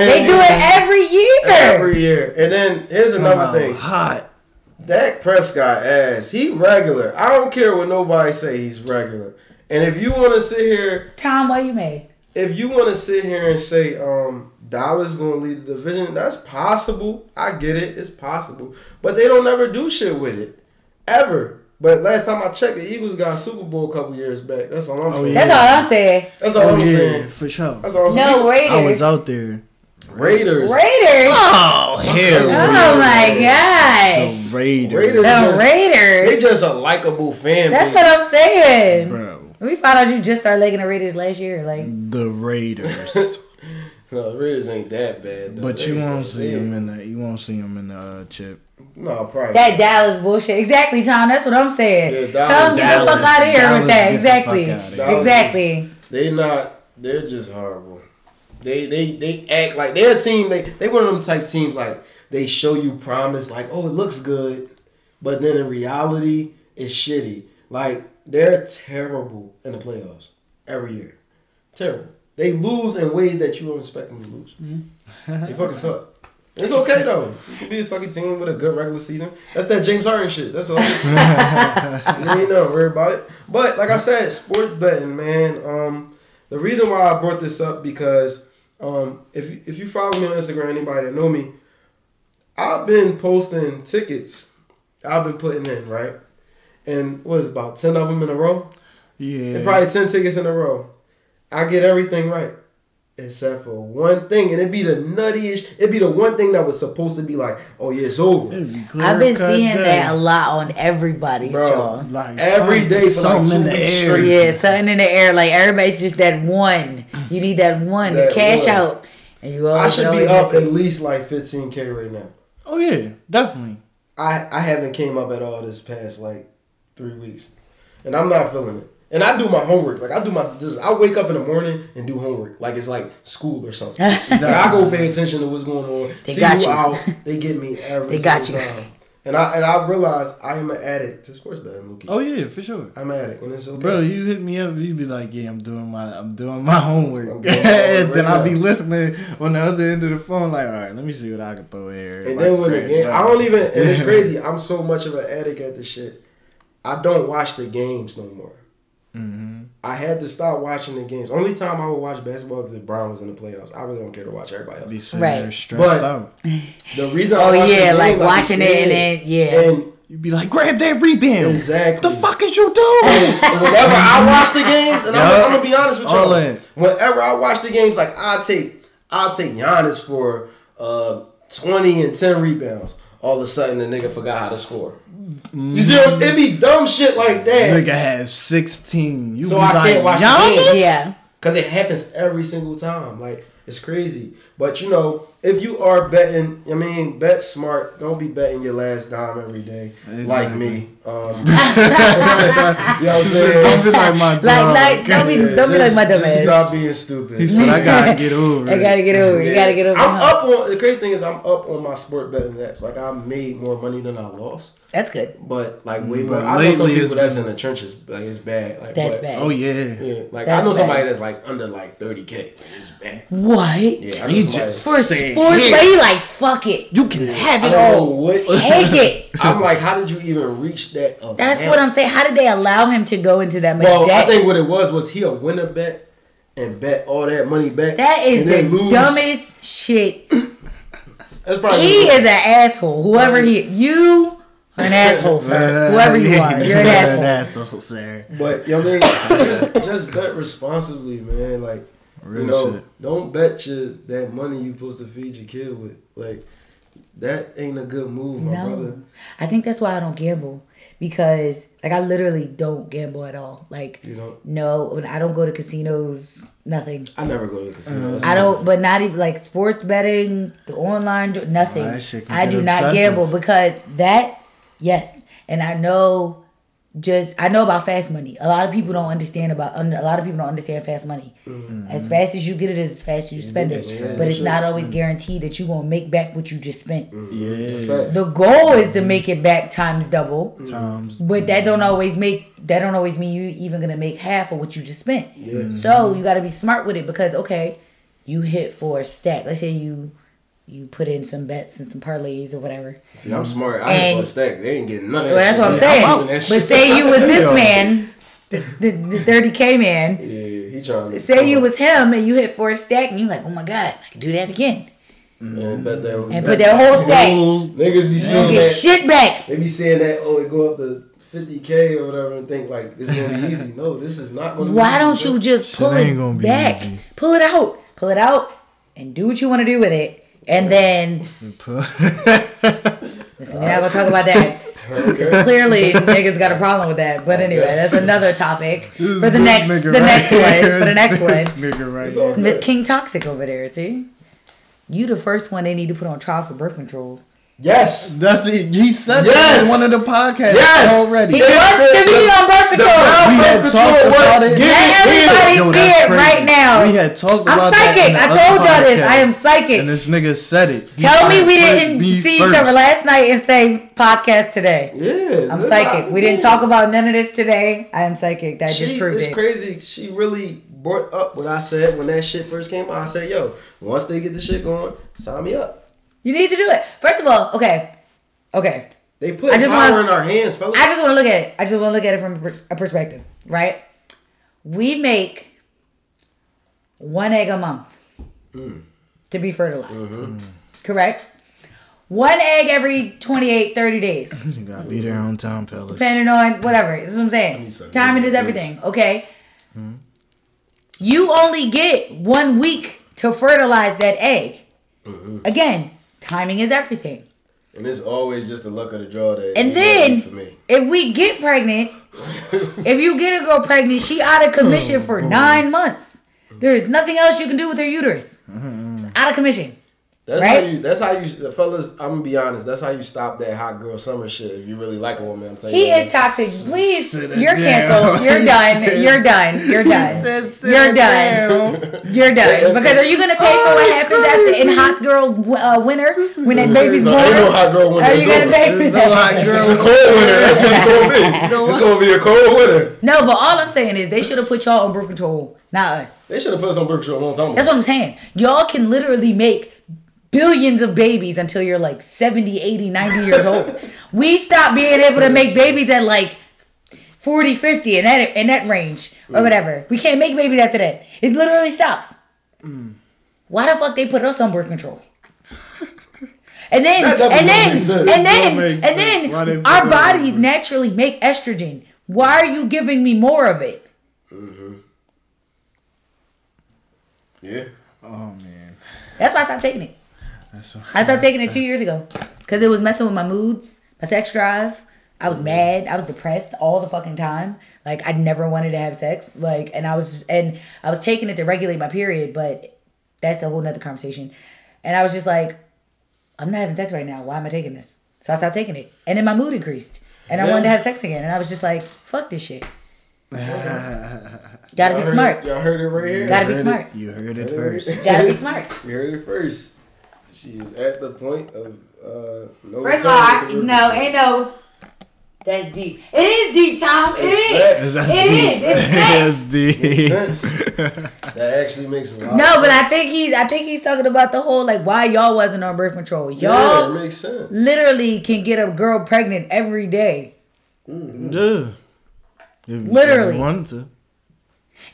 They do it every year. Every year. And then here's another thing. Hot. Dak Prescott ass. He regular. I don't care what nobody say, he's regular. And if you want to sit here. Tom, why you mad? If you want to sit here and say Dallas going to lead the division, that's possible. I get it. It's possible. But they don't ever do shit with it. Ever. But last time I checked, the Eagles got a Super Bowl a couple years back. That's all I'm saying. Yeah. That's all I'm saying. For sure. That's all I'm saying. No, Raiders. I was out there. Raiders. Oh, hell. Oh, my gosh. The Raiders. They just a likable fan. That's what I'm saying. Bro. We found out you just started liking the Raiders last year. The Raiders. No, the Raiders ain't that bad. Though. But you won't see them in the chip. No, probably. That Dallas bullshit. Exactly, Tom. That's what I'm saying. Yeah, Tom, get the fuck out of here with that. Exactly. They're just horrible. They act like they're a team. They one of them type teams like they show you promise like, oh, it looks good, but then in reality it's shitty. Like they're terrible in the playoffs every year. Terrible. They lose in ways that you don't expect them to lose. Mm-hmm. They fucking suck. It's okay, though. You can be a sucky team with a good regular season. That's that James Harden shit. That's all. You ain't nothing. Worry about it. But, like I said, sports betting, man. The reason why I brought this up because if you follow me on Instagram, anybody that know me, I've been posting tickets. I've been putting in, right? And what is it, about 10 of them in a row? Yeah. And probably 10 tickets in a row. I get everything right. Except for one thing, and it'd be the nuttiest. It'd be the one thing that was supposed to be like, oh yeah, it's over. I've been seeing that a lot on everybody's show. Like every day, something in the air. Yeah, something in the air. Like everybody's just that one. You need that one to cash out. And you always. I should be up at least like 15K right now. Oh yeah, definitely. I haven't came up at all this past like 3 weeks, and I'm not feeling it. And I do my homework. Like, I do my... I wake up in the morning and do homework. Like, it's like school or something. Like, I go pay attention to what's going on. They see got you. Out. They get me every single time. And I realize I am an addict to sports betting, Luki. Oh, yeah, for sure. I'm an addict, and it's okay. Bro, you hit me up, you be like, yeah, I'm doing my homework. I'm doing my homework and right then I'll be listening on the other end of the phone, like, all right, let me see what I can throw here. And like, then when the game... I don't even... And it's crazy. I'm so much of an addict at this shit. I don't watch the games no more. Mm-hmm. I had to stop watching the games. Only time I would watch basketball is if LeBron was in the playoffs. I really don't care to watch everybody else. Be sitting there stressed out. The reason I watch the like game, watching it and then and you'd be like, grab that rebound. Exactly. The fuck is you doing? And whenever I watch the games, and I'm gonna be honest with y'all, whenever I watch the games, like I'll take Giannis for 20 and 10 rebounds. All of a sudden, the nigga forgot how to score. You see, it be dumb shit like that. Nigga has 16. You so be I like, can't watch the game. Yeah, because it happens every single time. Like it's crazy. But you know, if you are betting, I mean, bet smart. Don't be betting your last dime every day, like me. You know what I'm saying? Don't be like my dog. Don't be like my dumb ass. Stop being stupid. He said, I gotta get over it. The crazy thing is, I'm up on my sport betting apps. Like I made more money than I lost. That's good. But like way more. I know some people that's in the trenches. Like it's bad. Like, that's bad. Oh yeah. Like that's I know somebody that's like under like 30K. Like, it's bad. What? Yeah. I just for saying, sports, but you like fuck it. You can have it all. Take it. I'm like, how did you even reach that? That's what I'm saying. How did they allow him to go into that much debt? I think what it was he a winner bet and bet all that money back. That is the dumbest shit. That's probably he is an asshole. Whoever you are an asshole, sir. Whoever you are, you're an asshole, sir. But you know what I mean, just bet responsibly, man. Like real shit. Don't bet you that money you supposed to feed your kid with. Like that ain't a good move, my brother. I think that's why I don't gamble. Because, like, I literally don't gamble at all. Like, you don't? No, I don't go to casinos, nothing. I never go to casinos. I don't, but not even, like, sports betting, the online, nothing. I do not gamble because that, yes. And I know about fast money. A lot of people don't understand fast money. Mm-hmm. As fast as you get it, as fast as you spend it. Yeah, but it's not always guaranteed that you're going to make back what you just spent. Yeah. The goal is to make it back times double. But that don't always mean you're even going to make half of what you just spent. Yeah. So you got to be smart with it because, okay, you hit for a stack. Let's say you put in some bets and some parlays or whatever. See, I'm smart. I ain't gonna stack. They ain't getting none of that. Well, that's shit. What I'm saying. But say you was this man, the 30K man. Yeah, he trying. Say you was him and you hit for a stack and you like, oh my god, I can do that again. And bet that was and put that whole stack. Niggas be saying that shit back. They be saying that it go up to 50K or whatever and think like this is gonna be easy. No, this is not gonna. Why don't you just pull it back? Pull it out, and do what you want to do with it. And then, listen, we're not going to talk about that. Because clearly, niggas got a problem with that. But anyway, that's another topic for the next one. Right King Toxic over there, see? You the first one they need to put on trial for birth control. Yes, that's it. He said that in one of the podcasts already. He wants to be on birth control. We had talked about it. Let everybody see it right now. We had talked about it. I'm psychic. I told y'all this. I am psychic. And this nigga said it. Tell me we didn't see each other last night and say podcast today. Yeah, I'm psychic. We didn't talk about none of this today. I am psychic. That just proved it. It's crazy. She really. brought up what I said when that shit first came out. I said, yo, once they get this shit going, sign me up. You need to do it. First of all, okay. They put power in our hands, fellas. I just want to look at it. I just want to look at it from a perspective, right? We make one egg a month to be fertilized, correct? One egg every 28, 30 days. You gotta be there on time, fellas. Depending on whatever. This is what I'm saying. Timing is everything, okay? Mm-hmm. You only get 1 week to fertilize that egg. Mm-hmm. Again, timing is everything. And it's always just the luck of the draw that. And then, for me, if we get pregnant, if you get a girl pregnant, she out of commission for 9 months. There is nothing else you can do with her uterus. It's out of commission. That's right? That's how you, fellas, I'm going to be honest. That's how you stop that hot girl summer shit if you really like a woman. I'm telling you. He is toxic. Please, you're canceled. You're done. You're done. You're done. You're done. You're done. Because are you going to pay for what happens after in hot girl winter when that baby's born? Ain't no hot girl winter. Are you going to pay for that? It's a cold winter. That's what it's going to be. It's going to be a cold winter. No, but all I'm saying is they should have put y'all on birth control, not us. They should have put us on birth control a long time ago. That's what I'm saying. Y'all can literally make billions of babies until you're like 70, 80, 90 years old. We stopped being able to make babies at like 40, 50 in that range or whatever. We can't make babies after that. It literally stops. Why the fuck they put us on birth control? And then our bodies naturally make estrogen. Why are you giving me more of it? Mm-hmm. Yeah. Oh man. That's why I stopped taking it. I stopped taking it 2 years ago because it was messing with my moods, my sex drive. I was mad. I was depressed all the fucking time. Like I never wanted to have sex. Like, and I was taking it to regulate my period, but that's a whole nother conversation. And I was just like, I'm not having sex right now. Why am I taking this? So I stopped taking it, and then my mood increased, and I wanted to have sex again. And I was just like, fuck this shit. Gotta be smart. Y'all heard it right here. Gotta be smart. You heard it first. Gotta be smart. You heard it first. She is at the point of no. First of all, ain't no. That's deep. It is deep, Tom. It is. It's deep. That actually makes a lot. No, but I think he's talking about the whole like why y'all wasn't on birth control. Y'all it makes sense. Literally can get a girl pregnant every day. Mm-hmm. Yeah. Literally. If you want to.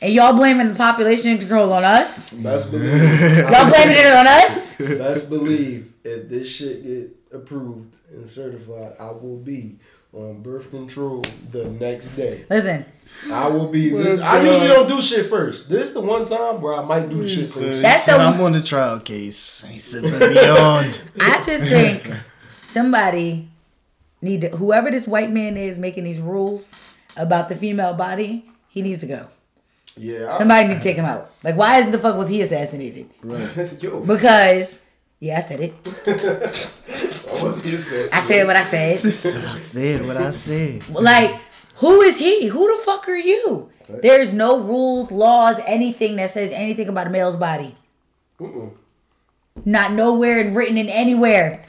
And y'all blaming the population control on us? Best believe. Y'all blaming it on us? Best believe if this shit get approved and certified, I will be on birth control the next day. Listen. I will be. I usually don't do shit first. This is the one time where I might do shit first. I'm on the trial case. He said, let me on. I just think somebody need to, whoever this white man is making these rules about the female body, he needs to go. Yeah, somebody need to take him out. Like, why isn't the fuck was he assassinated? Right. Yo. Because, yeah, I said it. I said what I said. I said what I said. Like, who is he? Who the fuck are you? Right. There's no rules, laws, anything that says anything about a male's body. Not nowhere and written in anywhere.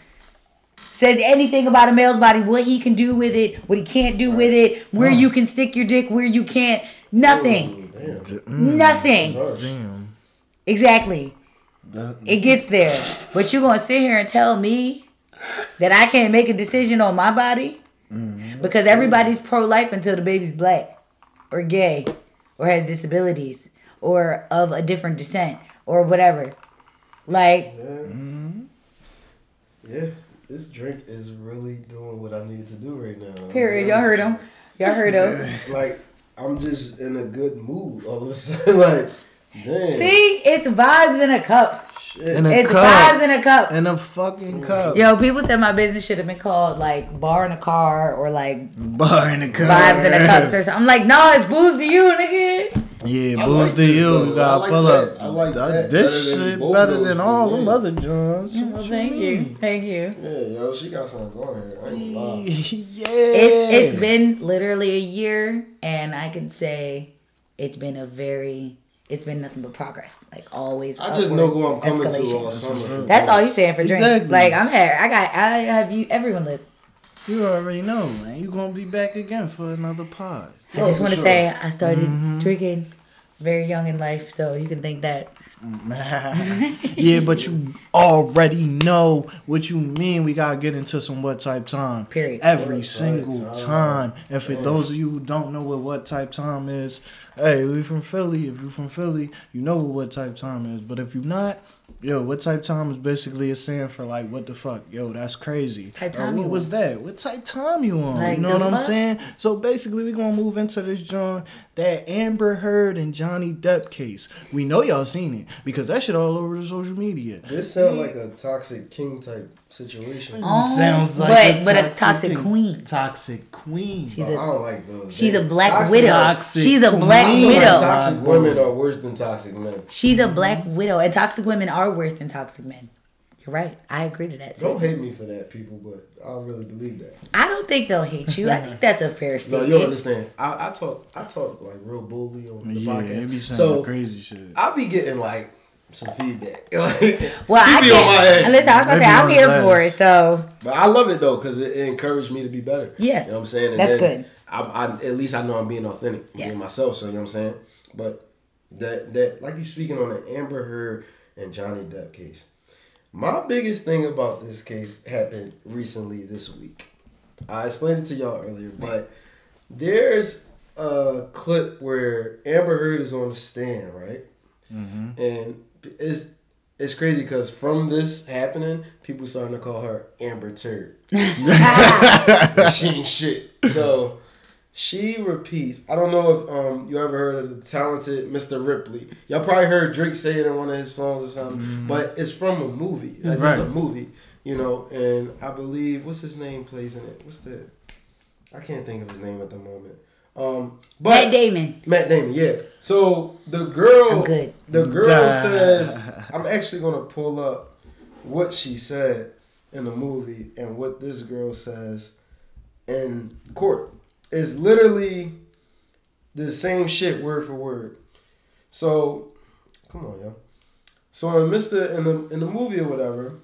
Says anything about a male's body, what he can do with it, what he can't do with it, where you can stick your dick, where you can't. Nothing. Ooh. Nothing. Damn. Exactly. It gets there. But you gonna sit here and tell me that I can't make a decision on my body? Because everybody's pro-life until the baby's black or gay or has disabilities or of a different descent or whatever. Like yeah, this drink is really doing what I need to do right now. Period. Y'all heard him. Y'all heard him. Like, I'm just in a good mood all of a sudden. Like, damn. See, it's vibes in a cup. Shit. Vibes in a cup. In a fucking cup. Yo, people said my business should have been called like Bar in a Car or like Bar in a Cup. Vibes in a Cup or something. I'm like, no, it's Booze2yu, nigga. Yeah, Booze2yu. Gotta pull up. I like that. This shit better than all them other joints. Well, thank you. Yeah, yo, she got something going here. I ain't lying. Yeah. It's been literally a year, and I can say it's been nothing but progress. Like always. I just know who I'm coming to all summer. That's all he's saying for drinks. Exactly. Like I'm here. I have you. Everyone live. You already know, man. You gonna be back again for another pod. I just want to say I started drinking very young in life, so you can think that. Yeah, but you already know what you mean. We gotta get into some What Type Time. Period. Every single time. And for those of you who don't know what Type Time is, hey, we from Philly. If you from Philly, you know what Type Time is. But if you not, yo, What Type Time is basically a saying for like, what the fuck? Yo, that's crazy. Type time what you was on? That? What type time you on? Like, you know what fuck? I'm saying? So basically, we're going to move into this joint, that Amber Heard and Johnny Depp case. We know y'all seen it because that shit all over the social media. This sounds like a toxic king type situation. Oh, sounds like a toxic queen. Toxic queen. She's I don't like those. She's a black widow. She's a black widow. Toxic women are worse than toxic men. She's a black widow, and toxic women are worse than toxic men. You're right. I agree to that. Don't hate me for that, people, but I don't really believe that. I don't think they'll hate you. I think that's a fair statement. No, you don't understand. I talk like real bully on the podcast. It be so crazy shit. I'll be getting like some feedback. Well, I be on my ass. Listen, I was gonna say I'm here for it. So, but I love it though because it encouraged me to be better. Yes, you know what I'm saying. And that's then good. At least I know I'm being authentic, being myself. So you know what I'm saying. But that like you speaking on the Amber Heard and Johnny Depp case. My biggest thing about this case happened recently this week. I explained it to y'all earlier, but there's a clip where Amber Heard is on the stand, right? Mm-hmm. And it's crazy because from this happening, people starting to call her Amber Turd. She ain't shit. So she repeats. I don't know if you ever heard of the talented Mr. Ripley. Y'all probably heard Drake say it in one of his songs or something. Mm-hmm. But it's from a movie. Like it's a movie, you know. And I believe what's his name plays in it. What's that? I can't think of his name at the moment. But Matt Damon, yeah. So the girl says, I'm actually gonna pull up what she said in the movie and what this girl says in court. It's literally the same shit word for word. So come on, y'all. So in the movie or whatever,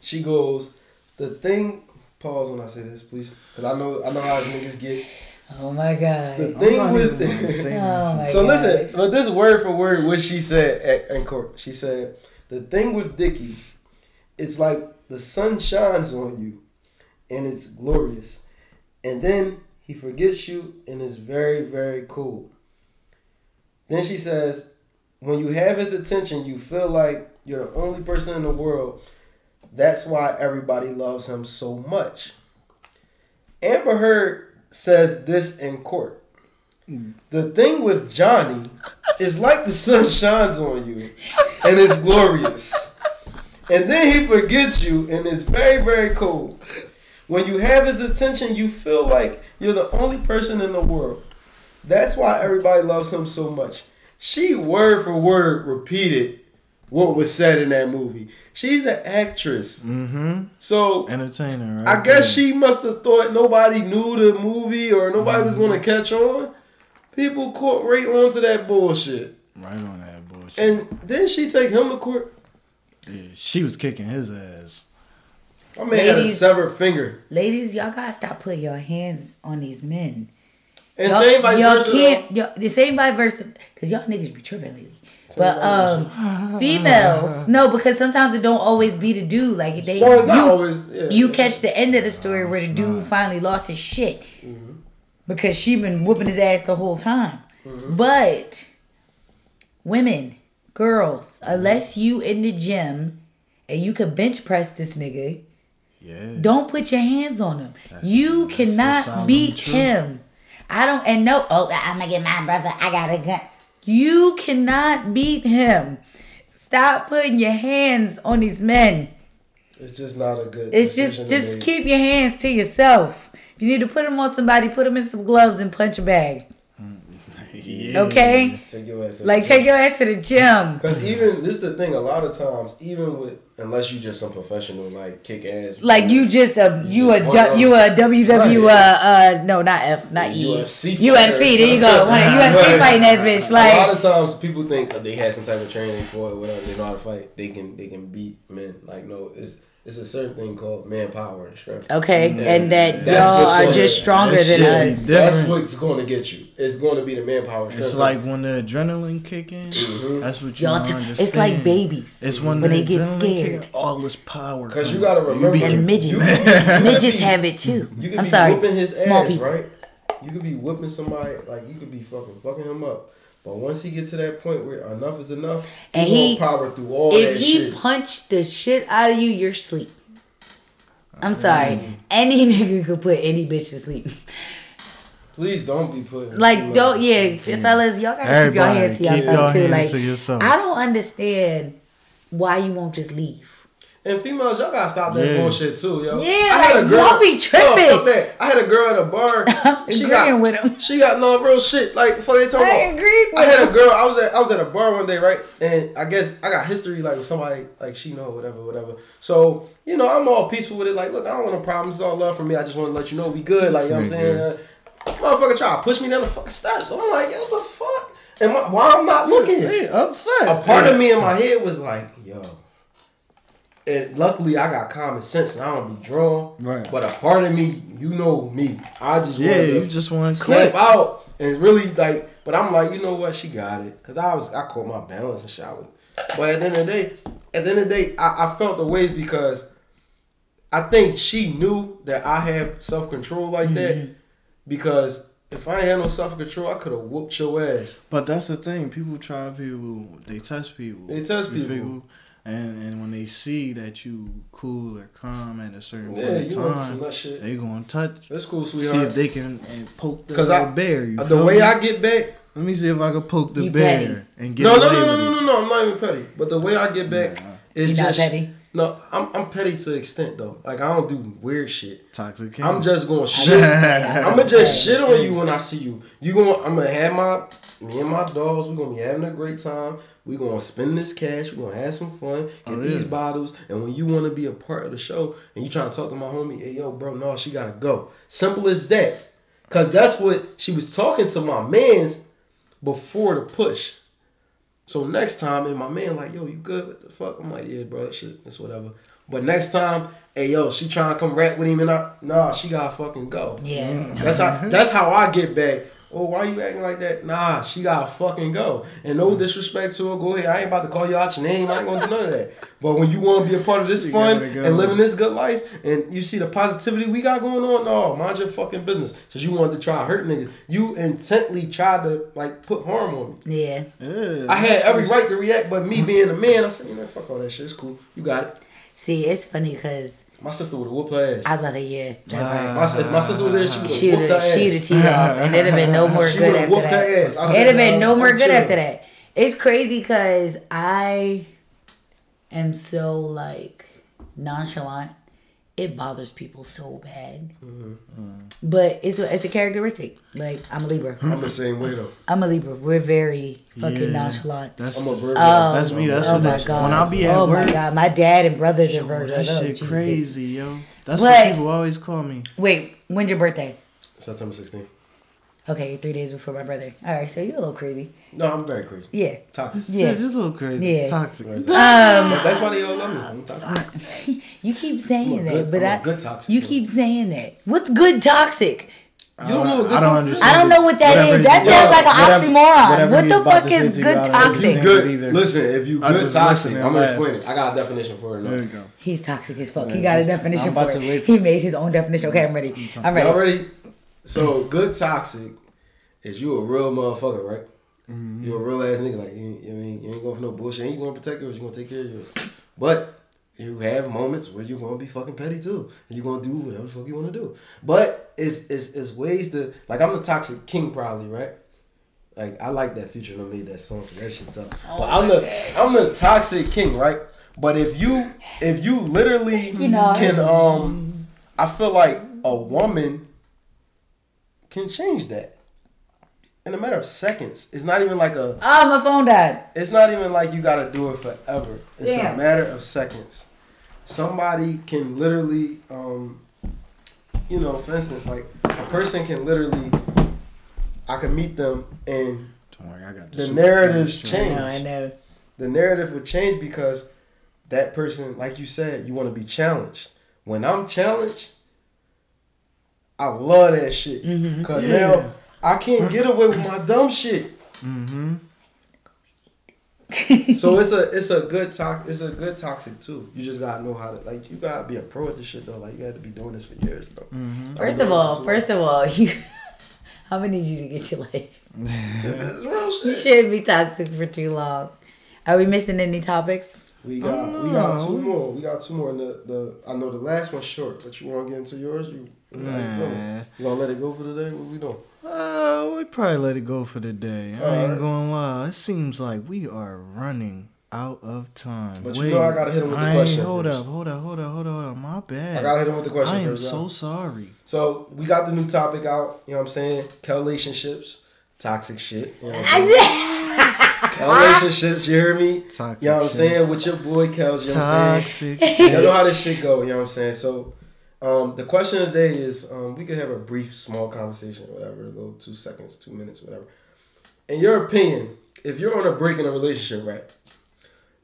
she goes, the thing. Pause when I say this, please, because I know how niggas get. Oh my god! The thing with it. Listen, but this word for word, what she said in court. She said, "The thing with Dickie, it's like the sun shines on you, and it's glorious, and then he forgets you, and it's very, very cool." Then she says, "When you have his attention, you feel like you're the only person in the world. That's why everybody loves him so much." Amber Heard says this in court. The thing with Johnny is like the sun shines on you and it's glorious. And then he forgets you and it's very, very cool. When you have his attention, you feel like you're the only person in the world. That's why everybody loves him so much. She word for word repeated what was said in that movie. She's an actress. Mm-hmm. So entertainer, right? I guess she must have thought nobody knew the movie or nobody was going to catch on. People caught right onto that bullshit. Right on that bullshit. And didn't she take him to court? Yeah, she was kicking his ass. My man had a severed finger. Ladies, y'all got to stop putting your hands on these men. And same vice versa. The same vice versa. Because y'all niggas be tripping lately. But females, no, because sometimes it don't always be the dude. Like they, well, it's not always, yeah, you catch the end of the story where the dude finally lost his shit because she been whooping his ass the whole time. Mm-hmm. But women, girls, unless you in the gym and you can bench press this nigga, don't put your hands on him. You cannot beat him. I don't. And no, I'm gonna get my brother. I got a gun. You cannot beat him. Stop putting your hands on these men. It's just not a good. It's just keep your hands to yourself. If you need to put them on somebody, put them in some gloves and punch a bag. Yeah. Okay? Take your ass to the gym. Because even, this is the thing, a lot of times, even with, unless you just some professional, like kick ass. Like you just a, you a WW, no, not F, not E. UFC, there you go. One UFC fighting ass bitch. Like, a lot of times people think they had some type of training for it, whatever, they know how to fight. They can beat men. Like, no, it's It's a certain thing called manpower and strength. Okay, and that y'all are just stronger than us. That's what's going to get you. It's going to be the manpower and strength. It's like when the adrenaline kick in. Mm-hmm. That's what you understand. It's like babies. It's when they get scared. All this power. Because you got to remember. And midgets. Midgets have it too. I'm sorry. You could be whooping his ass, right? You could be whipping somebody. Like, you could be fucking him up. But once he gets to that point where enough is enough, and he power through all that shit. If he punched the shit out of you, you're asleep. I'm sorry. Any nigga could put any bitch to sleep. Please don't be putting. Like, don't, yeah, fellas, y'all gotta keep your hands to yourself too. Like, I don't understand why you won't just leave. And females, y'all gotta stop that bullshit too, yo. Yeah, I had a girl, y'all be tripping. I had a girl at a bar. She got no real shit. Like, fuck they talking about. I had a girl. I was at a bar one day, right? And I guess I got history like with somebody, like she know whatever. So you know, I'm all peaceful with it. Like, look, I don't want no problems. It's all love for me. I just want to let you know we good. Like, you know what I'm saying? Motherfucker, try to push me down the fucking steps. I'm like, yo, what the fuck? And why I'm not looking? Hey, upset. A part of me in my head was like, yo. And luckily, I got common sense, and I don't be drawn. Right. But a part of me, you know me. I just want to slip out and really like. But I'm like, you know what? She got it, cause I caught my balance and shot with. But at the end of the day, I felt the ways because I think she knew that I have self control like that because. If I had no self-control, I could have whooped your ass. But that's the thing. People try people. They touch people. And when they see that you cool or calm at a certain point in time, they going to touch. That's cool, sweetheart. See if they can poke the bear. The way I get back. Let me see if I can poke the bear and get away with it. No. I'm not even petty. But the way I get back is just... Not petty? No, I'm petty to the extent though. Like, I don't do weird shit. Toxic King. I'm just gonna shit. I'ma just shit on you when I see you. I'm gonna have me and my dogs. We're gonna be having a great time. We're gonna spend this cash. We're gonna have some fun. Get these bottles. And when you wanna be a part of the show and you trying to talk to my homie, hey yo, bro, no, she gotta go. Simple as that. Cause that's what she was talking to my mans before the push. So next time, and my man like, yo, you good? What the fuck? I'm like, yeah, bro, that shit, it's whatever. But next time, hey, yo, she trying to come rap with him and nah, she gotta fucking go. Yeah. That's how I get back. Oh, why you acting like that? Nah, she gotta fucking go. And no disrespect to her, go ahead. I ain't about to call you out your name. I ain't gonna do none of that. But when you wanna be a part of this fun and living this good life, and you see the positivity we got going on, no, mind your fucking business. Cause you wanted to try to hurt niggas. You intently tried to like put harm on me. Yeah. I had every right to react, but me being a man, I said, you know, fuck all that shit. It's cool. You got it. See, it's funny cause my sister would have whooped her ass. I was about to say, if my sister was there, she would have whooped her ass. She would have teed off, and it'd have been no more good after that. It'd have been no more good after that. It's crazy because I am so, like, nonchalant. It bothers people so bad. But it's a characteristic. Like, I'm a Libra. I'm the same way, though. I'm a Libra. We're very fucking nonchalant. I'm a Virgo. That's me. That's what that is. When I be at work. Oh, my God. My dad and brothers are Virgo. That shit crazy, yo. That's what people always call me. Wait, when's your birthday? September 16th. Okay, 3 days before my brother. All right, so you're a little crazy. No, I'm very crazy. Yeah. Toxic. Yeah, just a little crazy. Yeah. Toxic. That's why they all love me. I'm toxic. You keep saying that, but I'm good toxic. You keep saying that. What's good toxic? You don't know what good toxic is? I don't know what that is. That sounds like an oxymoron. What the fuck is good toxic? Listen, if you good toxic, I'm going to explain it. I got a definition for it. There you go. He's toxic as fuck. He got a definition for it. He made his own definition. Okay, I'm ready. Y'all ready? So, good toxic is you a real motherfucker, right? Mm-hmm. You a real ass nigga. Like, you ain't going for no bullshit. You ain't going to protect yours. You going to take care of yours. But you have moments where you're going to be fucking petty, too. And you're going to do whatever the fuck you want to do. But it's ways to... Like, I'm the toxic king, probably, right? Like, I like that Future and I made that song. That shit's up. Oh, but I'm the toxic king, right? But if you literally can... I feel like a woman... can change that in a matter of seconds. It's not even like a my phone died. It's not even like you gotta do it forever. It's a matter of seconds. Somebody can literally, for instance, like a person can literally, I can meet them and the narratives change. The narrative would change because that person, like you said, you want to be challenged. When I'm challenged, I love that shit. Mm-hmm. Cause now I can't get away with my dumb shit. Mm-hmm. So it's a good toxic too. You just gotta know how to, like, you gotta be a pro at this shit though. Like, you had to be doing this for years, bro. Mm-hmm. First of all, you. I'm gonna need you to get your life. This is real shit. You shouldn't be toxic for too long. Are we missing any topics? We got two more. And I know the last one's short, but you wanna get into yours? You gonna let it go for the day? What we doing? We probably let it go for the day. I ain't gonna lie. It seems like we are running out of time. But wait, you know I gotta hit him with the question. Hold up. My bad. I gotta hit him with the question. I am so sorry. So we got the new topic out. You know what I'm saying? Relationships, toxic shit. You know what I'm saying? Relationships. You hear me? Toxic. You know what I'm saying? With your boy Kels. You know what I'm saying? Toxic. You know how this shit go. You know what I'm saying? So. The question of the day is, we could have a brief, small conversation, whatever, a little 2 seconds, 2 minutes, whatever. In your opinion, if you're on a break in a relationship, right,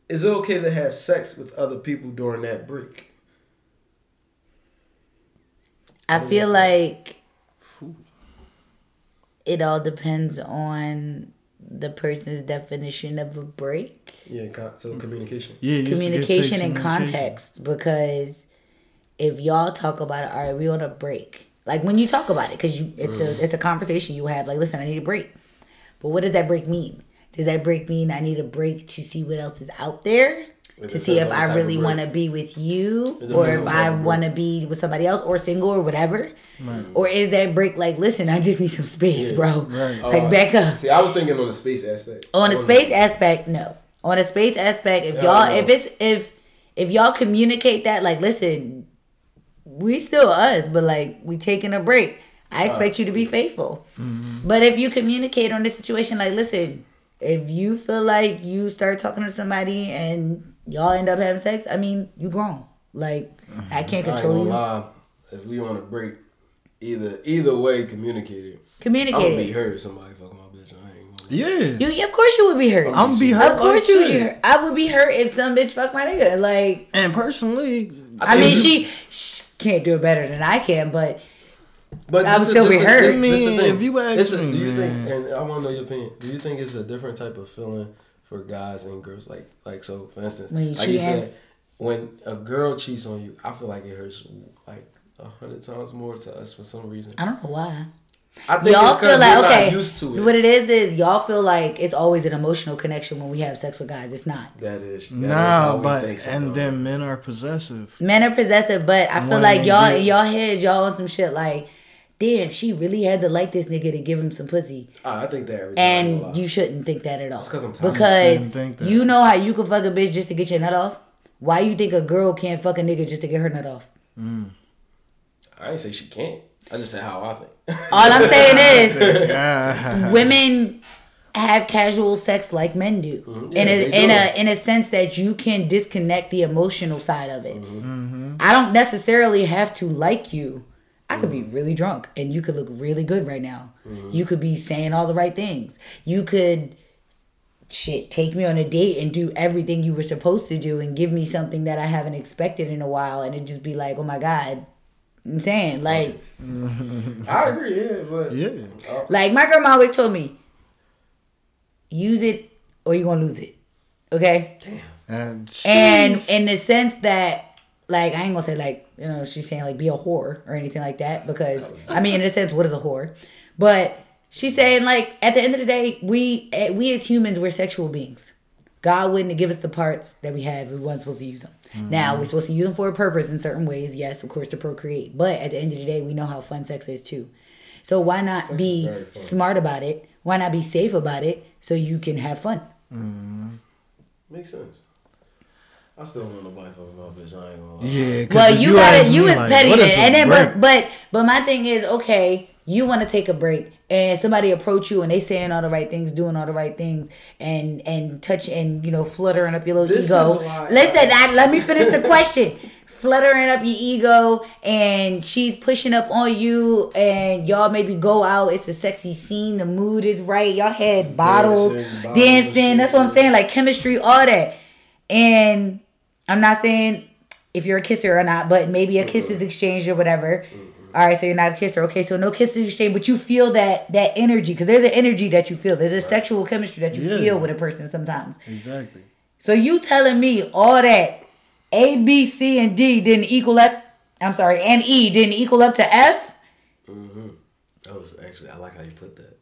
is it okay to have sex with other people during that break? I feel like it all depends on the person's definition of a break. Yeah, so communication. Yeah, communication and context, because... If y'all talk about it, all right, we on a break. Like, when you talk about it, because it's a conversation you have. Like, listen, I need a break. But what does that break mean? Does that break mean I need a break to see what else is out there? To see if I really want to be with you, or if I want to be with somebody else, or single, or whatever. Right. Or is that break like, listen, I just need some space, bro. Right. Like, back up. See, I was thinking on the space aspect. On the space aspect, no. On the space aspect, if y'all communicate that, like, listen... We still us, but like we taking a break. I expect you to be faithful. Mm-hmm. But if you communicate on this situation, like, listen, if you feel like you start talking to somebody and y'all end up having sex, I mean, you grown. Like, mm-hmm. I can't control you. Lie. If we on a break, either way, communicate it. I'm gonna be hurt if somebody fuck my bitch. I ain't gonna. Yeah. You, of course you would be hurt. I'm be hurt. Of course you would be hurt. I would be hurt if some bitch fuck my nigga. Like, and personally, I mean, she can't do it better than I can, but I'm still be hurt. I mean, if you ask me, do you think? And I want to know your opinion. Do you think it's a different type of feeling for guys and girls? Like so, for instance, like you said, when a girl cheats on you, I feel like it hurts like 100 times more to us for some reason. I don't know why. I think y'all feel like not used to it. What it is y'all feel like it's always an emotional connection when we have sex with guys. It's not. Then men are possessive. But I feel like y'all heads y'all on some shit like, damn, she really had to like this nigga to give him some pussy. I think that every time. And you shouldn't think that at all. It's because I'm tired. Because you know how you can fuck a bitch just to get your nut off. Why you think a girl can't fuck a nigga just to get her nut off? I didn't say she can't. I just said how I think. All I'm saying is women have casual sex like men do. Mm-hmm. In a sense that you can disconnect the emotional side of it. Mm-hmm. I don't necessarily have to like you. I could be really drunk and you could look really good right now. Mm-hmm. You could be saying all the right things. You could take me on a date and do everything you were supposed to do and give me something that I haven't expected in a while, and it just be like, oh my God. I'm saying, like, I agree, but like my grandma always told me, use it or you're gonna lose it. Okay? Damn. And in the sense that, like, I ain't gonna say, like, you know, she's saying like be a whore or anything like that, because I mean, in a sense, what is a whore? But she's saying, like, at the end of the day, we as humans, we're sexual beings. God wouldn't give us the parts that we have if we weren't supposed to use them. Mm-hmm. Now, we're supposed to use them for a purpose in certain ways, yes, of course, to procreate. But at the end of the day, we know how fun sex is, too. So why not be smart about it? Why not be safe about it so you can have fun? Mm-hmm. Makes sense. I still want nobody fucking my bitch. I ain't gonna lie. Yeah, well, you got it. You is like, petty. And then, but my thing is, okay, you want to take a break, and somebody approach you, and they saying all the right things, doing all the right things, and touch and, you know, fluttering up your little ego. Listen, let me finish the question. Fluttering up your ego, and she's pushing up on you, and y'all maybe go out. It's a sexy scene. The mood is right. Y'all had bottles, dancing. That's what I'm saying. Like chemistry, all that, and I'm not saying if you're a kisser or not, but maybe a kiss is exchanged or whatever. Mm-hmm. All right, so you're not a kisser. Okay, so no kisses exchanged, but you feel that energy, because there's an energy that you feel. There's a sexual chemistry that you feel with a person sometimes. Exactly. So you telling me all that A, B, C, and D didn't equal up, I'm sorry, and E didn't equal up to F? Mm-hmm. That was actually, I like how you put that.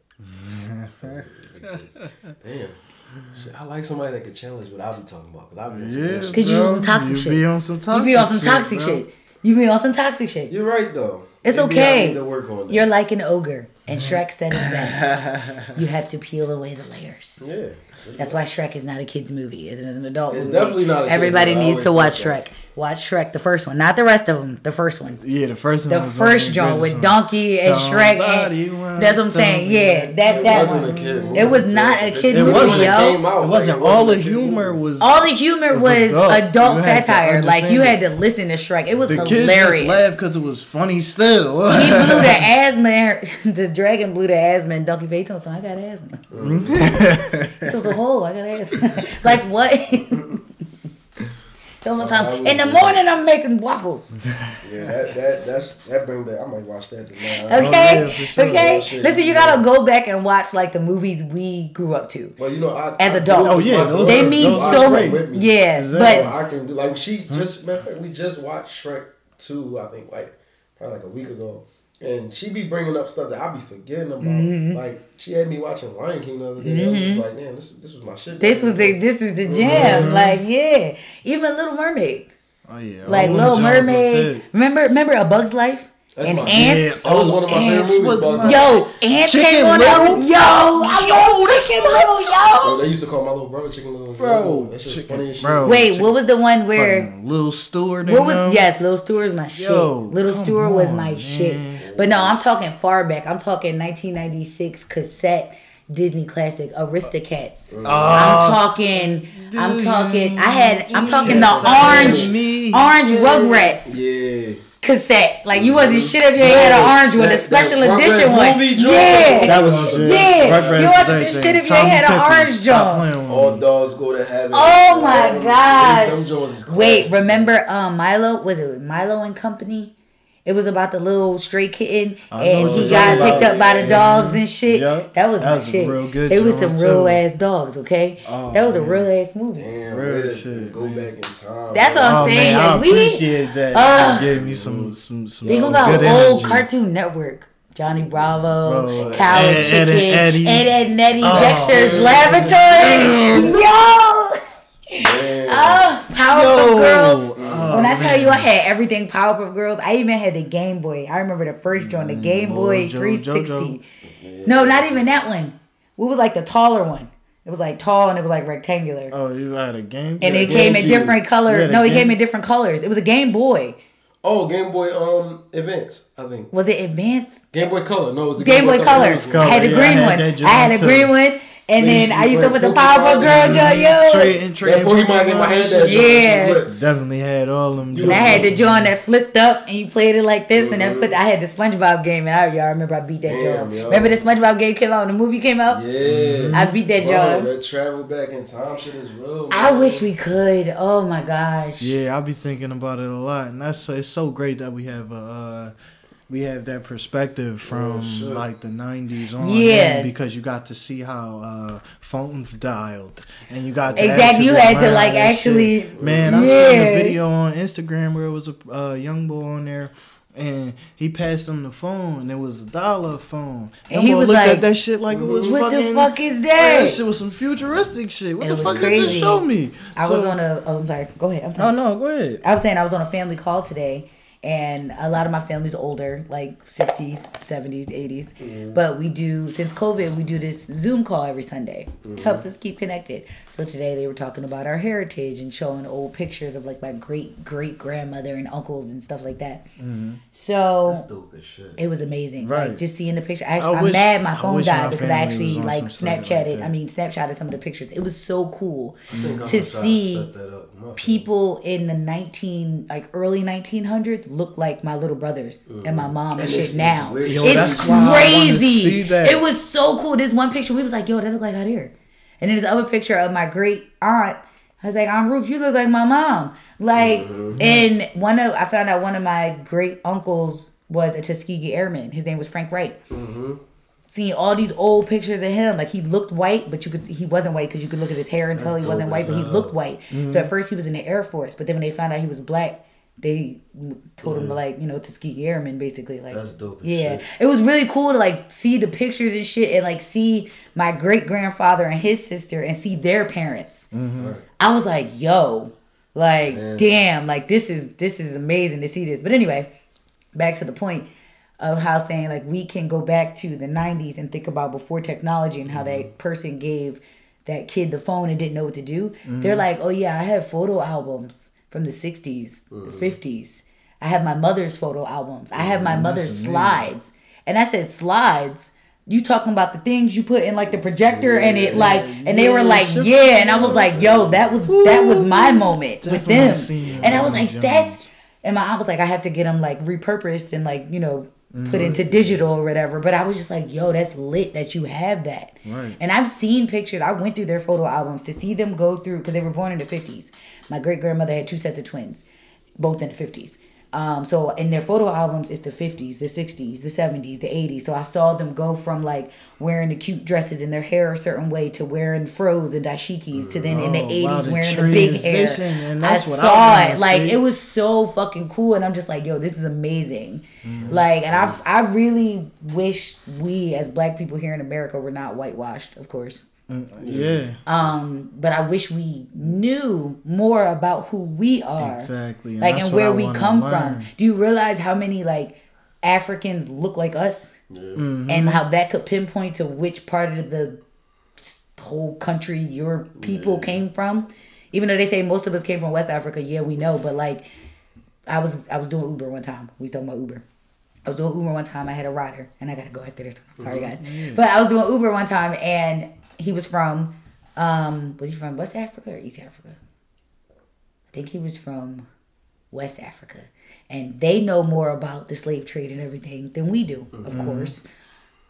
Damn. Shit, I like somebody that could challenge what I be talking about. Because you on toxic shit. You be on some toxic shit. You be on some toxic shit. You're right, though. It's okay. I need to work on that. You're like an ogre. And Shrek said it best. You have to peel away the layers. Yeah. That's why Shrek is not a kid's movie. It is an adult movie. It's definitely not a kid's movie. Everybody needs to watch Shrek. Watch Shrek, the first one. Not the rest of them. The first one. Yeah, the first one. The first joint with Donkey and Shrek. That's what I'm saying. Yeah, that one. It wasn't a kid movie. It was not a kid movie, yo. It wasn't. All the humor was... All the humor was adult satire. Like, you had to listen to Shrek. It was hilarious. The kids just laughed because it was funny still. He blew the asthma. The dragon blew the asthma and Donkey Faye told him, I got asthma. It was a hole. I got asthma. Like, what? In the morning, I'm making waffles. Yeah, that brings back. I might watch that tonight. Okay, sure. Listen, you gotta go back and watch like the movies we grew up to. Well, you know, as adults, they mean so much. Yeah, exactly. But I can do like we just watched Shrek 2, I think, like probably like a week ago, and she be bringing up stuff that I be forgetting about. Mm-hmm. Like she had me watching Lion King the other day. Mm-hmm. I was just like, damn, this was my shit. This is the jam. Mm-hmm. Like, yeah, even Little Mermaid. Oh yeah, like Little Mermaid. Remember A Bug's Life? That's and Ants. That was one of my favorite movies. Ants came on out. Chicken Little. Yo, they used to call my little brother Chicken Little. Bro, that shit's funny as shit. Wait, what was the one where Little Stewart? Yes, Little Stewart was my shit. Little Stewart was my shit. But no, I'm talking far back. I'm talking 1996 cassette Disney classic Aristocats. I'm talking the orange Rugrats. Yeah. Cassette. Like, you wasn't shit if you had an orange one, a special edition one. Yeah. That was shit. Yeah. You wasn't shit if you had an orange joint. All dogs go to heaven. Oh my gosh. Wait, remember Milo? Was it Milo and Company? It was about the little stray kitten, and he got picked up by the dogs and shit. Yep. That was my shit. Real good. It was some real ass dogs, okay? Oh, that was a real ass movie. Damn, real shit. Go back in time. That's what I'm saying. Man, I appreciate that. You gave me some good energy. Think about old Cartoon Network. Johnny Bravo, Cow and Chicken, Ed and Nettie, Dexter's Laboratory. Powerpuff Girls. When I tell you I had everything Powerpuff Girls, I even had the Game Boy. I remember the first joint, the Game Boy 360. No, not even that one. What was like the taller one? It was like tall and it was like rectangular. Oh, you had a Game Boy? And it came in different colors. No, it came in different colors. It was a Game Boy. Oh, Game Boy Advance, I think. Was it Advance? Game Boy Color. No, it was the Game Boy Color. I had the green one. I had a green one. And then I used to put the Powerpuff Girl joint, yo. That Pokemon in my head. Yeah. Definitely had all them. And I had the joint that flipped up and you played it like this. And then I had the Spongebob game. And y'all remember I beat that joint. Remember the Spongebob game came out when the movie came out? Yeah. I beat that joint. That travel back in time shit is real. I wish we could. Oh my gosh. Yeah, I be thinking about it a lot. And it's so great that we have we have that perspective from like the 90s on, because you got to see how phones dialed, and you got to I seen a video on Instagram where it was a young boy on there, and he passed him the phone, and it was a dollar phone, and he was looked like at that shit like it was the fuck is that? That shit was some futuristic shit. What the fuck did you show me? Go ahead. I was saying I was on a family call today. And a lot of my family's older, like 60s, 70s, 80s. Mm-hmm. But we do, since COVID, we do this Zoom call every Sunday. Mm-hmm. Helps us keep connected. So today they were talking about our heritage and showing old pictures of like my great-great-grandmother and uncles and stuff like that. Mm-hmm. So that's dope as shit. It was amazing. Right. Like, just seeing the picture. I'm mad my phone died because I actually like Snapchatted some of the pictures. It was so cool to see people in the early 1900s look like my little brothers and my mom and shit now. Yo, it's crazy. It was so cool. This one picture, we was like, yo, that look like Hadir. And there's the other picture of my great aunt. I was like, Aunt Ruth, you look like my mom. Like, mm-hmm. And I found out one of my great uncles was a Tuskegee Airman. His name was Frank Wright. Mm-hmm. Seeing all these old pictures of him, like he looked white, but you could he wasn't white because you could look at his hair and tell he wasn't white, but he looked white. Mm-hmm. So at first he was in the Air Force, but then when they found out he was black, they told him to Tuskegee Airman basically. Like that's dope. Yeah, shit. It was really cool to like see the pictures and shit, and like see my great grandfather and his sister and see their parents. Mm-hmm. Right. I was like, yo, like man. Damn, like this is amazing to see this. But anyway, back to the point. Of how saying like we can go back to the 90s and think about before technology and how that person gave that kid the phone and didn't know what to do. Mm-hmm. They're like, oh yeah, I have photo albums from the 60s, the 50s. I have my mother's photo albums. I have my mother's slides. And I said slides? You talking about the things you put in like the projector and it like and they were like yeah and I was like yo that was my moment with them. And I was like that and my aunt was like I have to get them like repurposed and like you know put into digital or whatever. But I was just like, yo, that's lit that you have that. Right. And I've seen pictures. I went through their photo albums to see them go through because they were born in the 50s. My great-grandmother had two sets of twins, both in the 50s. So in their photo albums, it's the 50s, the 60s, the 70s, the 80s. So I saw them go from like wearing the cute dresses and their hair a certain way to wearing froze and dashikis to then in the 80s wearing the big hair. And that's I saw it. Like it was so fucking cool. And I'm just like, yo, this is amazing. Mm-hmm. Like, and I really wish we as black people here in America were not whitewashed, of course. Yeah. But I wish we knew more about who we are. Exactly. And like and where we come from. Do you realize how many like Africans look like us? Yeah. Mm-hmm. And how that could pinpoint to which part of the whole country your people came from? Even though they say most of us came from West Africa, yeah, we know, but like I was doing Uber one time. We was talking about Uber. I was doing Uber one time, I had a rider and I gotta go after this. I'm sorry guys. Yeah. But I was doing Uber one time and he was from, was he from West Africa or East Africa? I think he was from West Africa. And they know more about the slave trade and everything than we do, of course.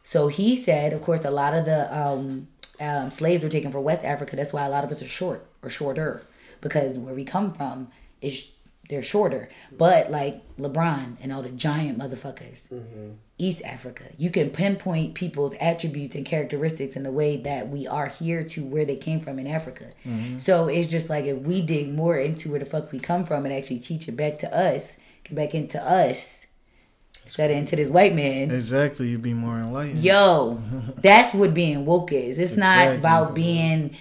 So he said, of course, a lot of the slaves were taken from West Africa. That's why a lot of us are short or shorter because where we come from is they're shorter. But like LeBron and all the giant motherfuckers. Mm-hmm. East Africa. You can pinpoint people's attributes and characteristics in the way that we are here to where they came from in Africa. Mm-hmm. So it's just like if we dig more into where the fuck we come from and actually teach it back to us, get back into us, instead of into this white man. Exactly. You'd be more enlightened. Yo, that's what being woke is. It's not about being,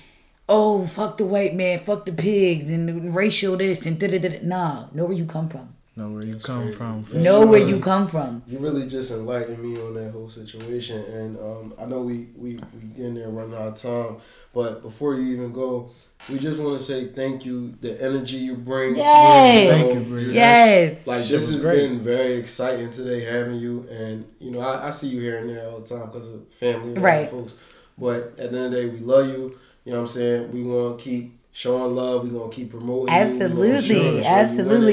oh, fuck the white man, fuck the pigs, and racial this, and da-da-da-da. Nah, know where you come from. Know where you come from. You really just enlightened me on that whole situation. And I know we getting there running out of time. But before you even go, we just want to say thank you. The energy you bring. Yes. You know, thank you, yes. Like, this has been very exciting today having you. And, you know, I see you here and there all the time because of family and folks. But at the end of the day, we love you. You know what I'm saying? We want to keep showing love, we're gonna keep promoting. Absolutely.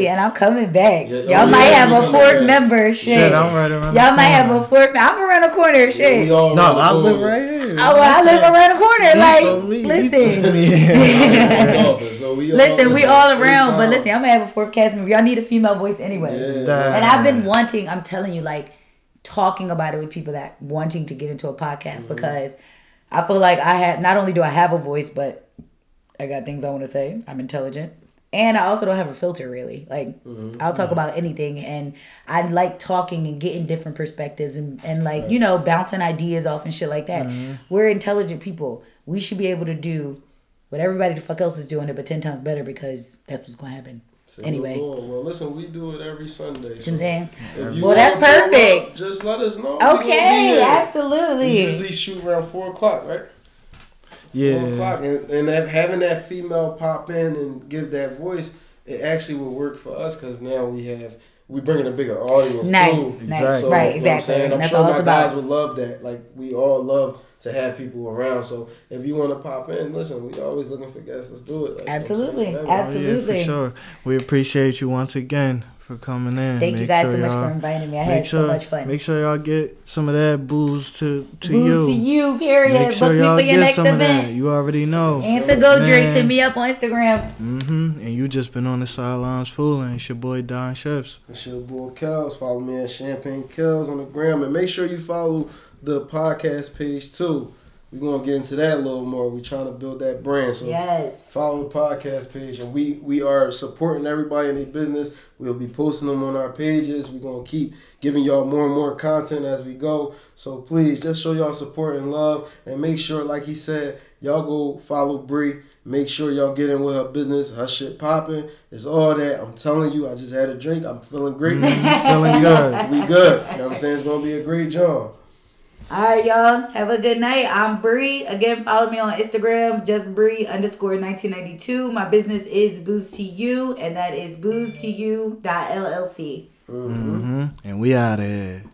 And I'm coming back. Yeah, y'all might have a fourth member. Shit, I'm right around the corner. Y'all might have a fourth. I'm around the corner. Shit. Yeah, I live right here. I live around the corner. Listen, we all around. But listen, I'm gonna have a fourth cast member. Y'all need a female voice anyway. Yeah. And I've been wanting. I'm telling you, like talking about it with people that wanting to get into a podcast because I feel like I have. Not only do I have a voice, but I got things I want to say. I'm intelligent. And I also don't have a filter, really. Like, I'll talk about anything. And I like talking and getting different perspectives and like, you know, bouncing ideas off and shit like that. Mm-hmm. We're intelligent people. We should be able to do what everybody the fuck else is doing it, but 10 times better because that's what's going to happen. So anyway. Well, listen, we do it every Sunday. You know what I'm saying? Well, that's perfect. Up, just let us know. Okay, absolutely. We usually shoot around 4 o'clock, right? Yeah, and having that female pop in and give that voice, it actually will work for us because now we bringing a bigger audience. Nice, so, right, exactly. I'm sure my guys would love that. Like we all love to have people around. So if you want to pop in, listen, we always looking for guests. Let's do it. Absolutely, absolutely. Oh, yeah, for sure. We appreciate you once again for coming in. Thank you guys so much for inviting me. I had so much fun. Make sure y'all get some of that booze to you. Booze to you, period. Book me for your next event. You already know. And to go Drake, hit me up on Instagram. Mm-hmm. And you just been on the sidelines fooling. It's your boy Don Schiffs. It's your boy Kells. Follow me at Champagne Kells on the gram. And make sure you follow the podcast page too. We're going to get into that a little more. We're trying to build that brand. So yes. Follow the podcast page. And we are supporting everybody in their business. We'll be posting them on our pages. We're going to keep giving y'all more and more content as we go. So please, just show y'all support and love. And make sure, like he said, y'all go follow Bree. Make sure y'all get in with her business. Her shit popping. It's all that. I'm telling you, I just had a drink. I'm feeling great. Feeling good. We good. You know what I'm saying? It's going to be a great job. All right, y'all. Have a good night. I'm Bree. Again, follow me on Instagram, Justbri_1992. My business is Booze2yu, and that is Booze2yu.llc. Mm-hmm. And we out of here.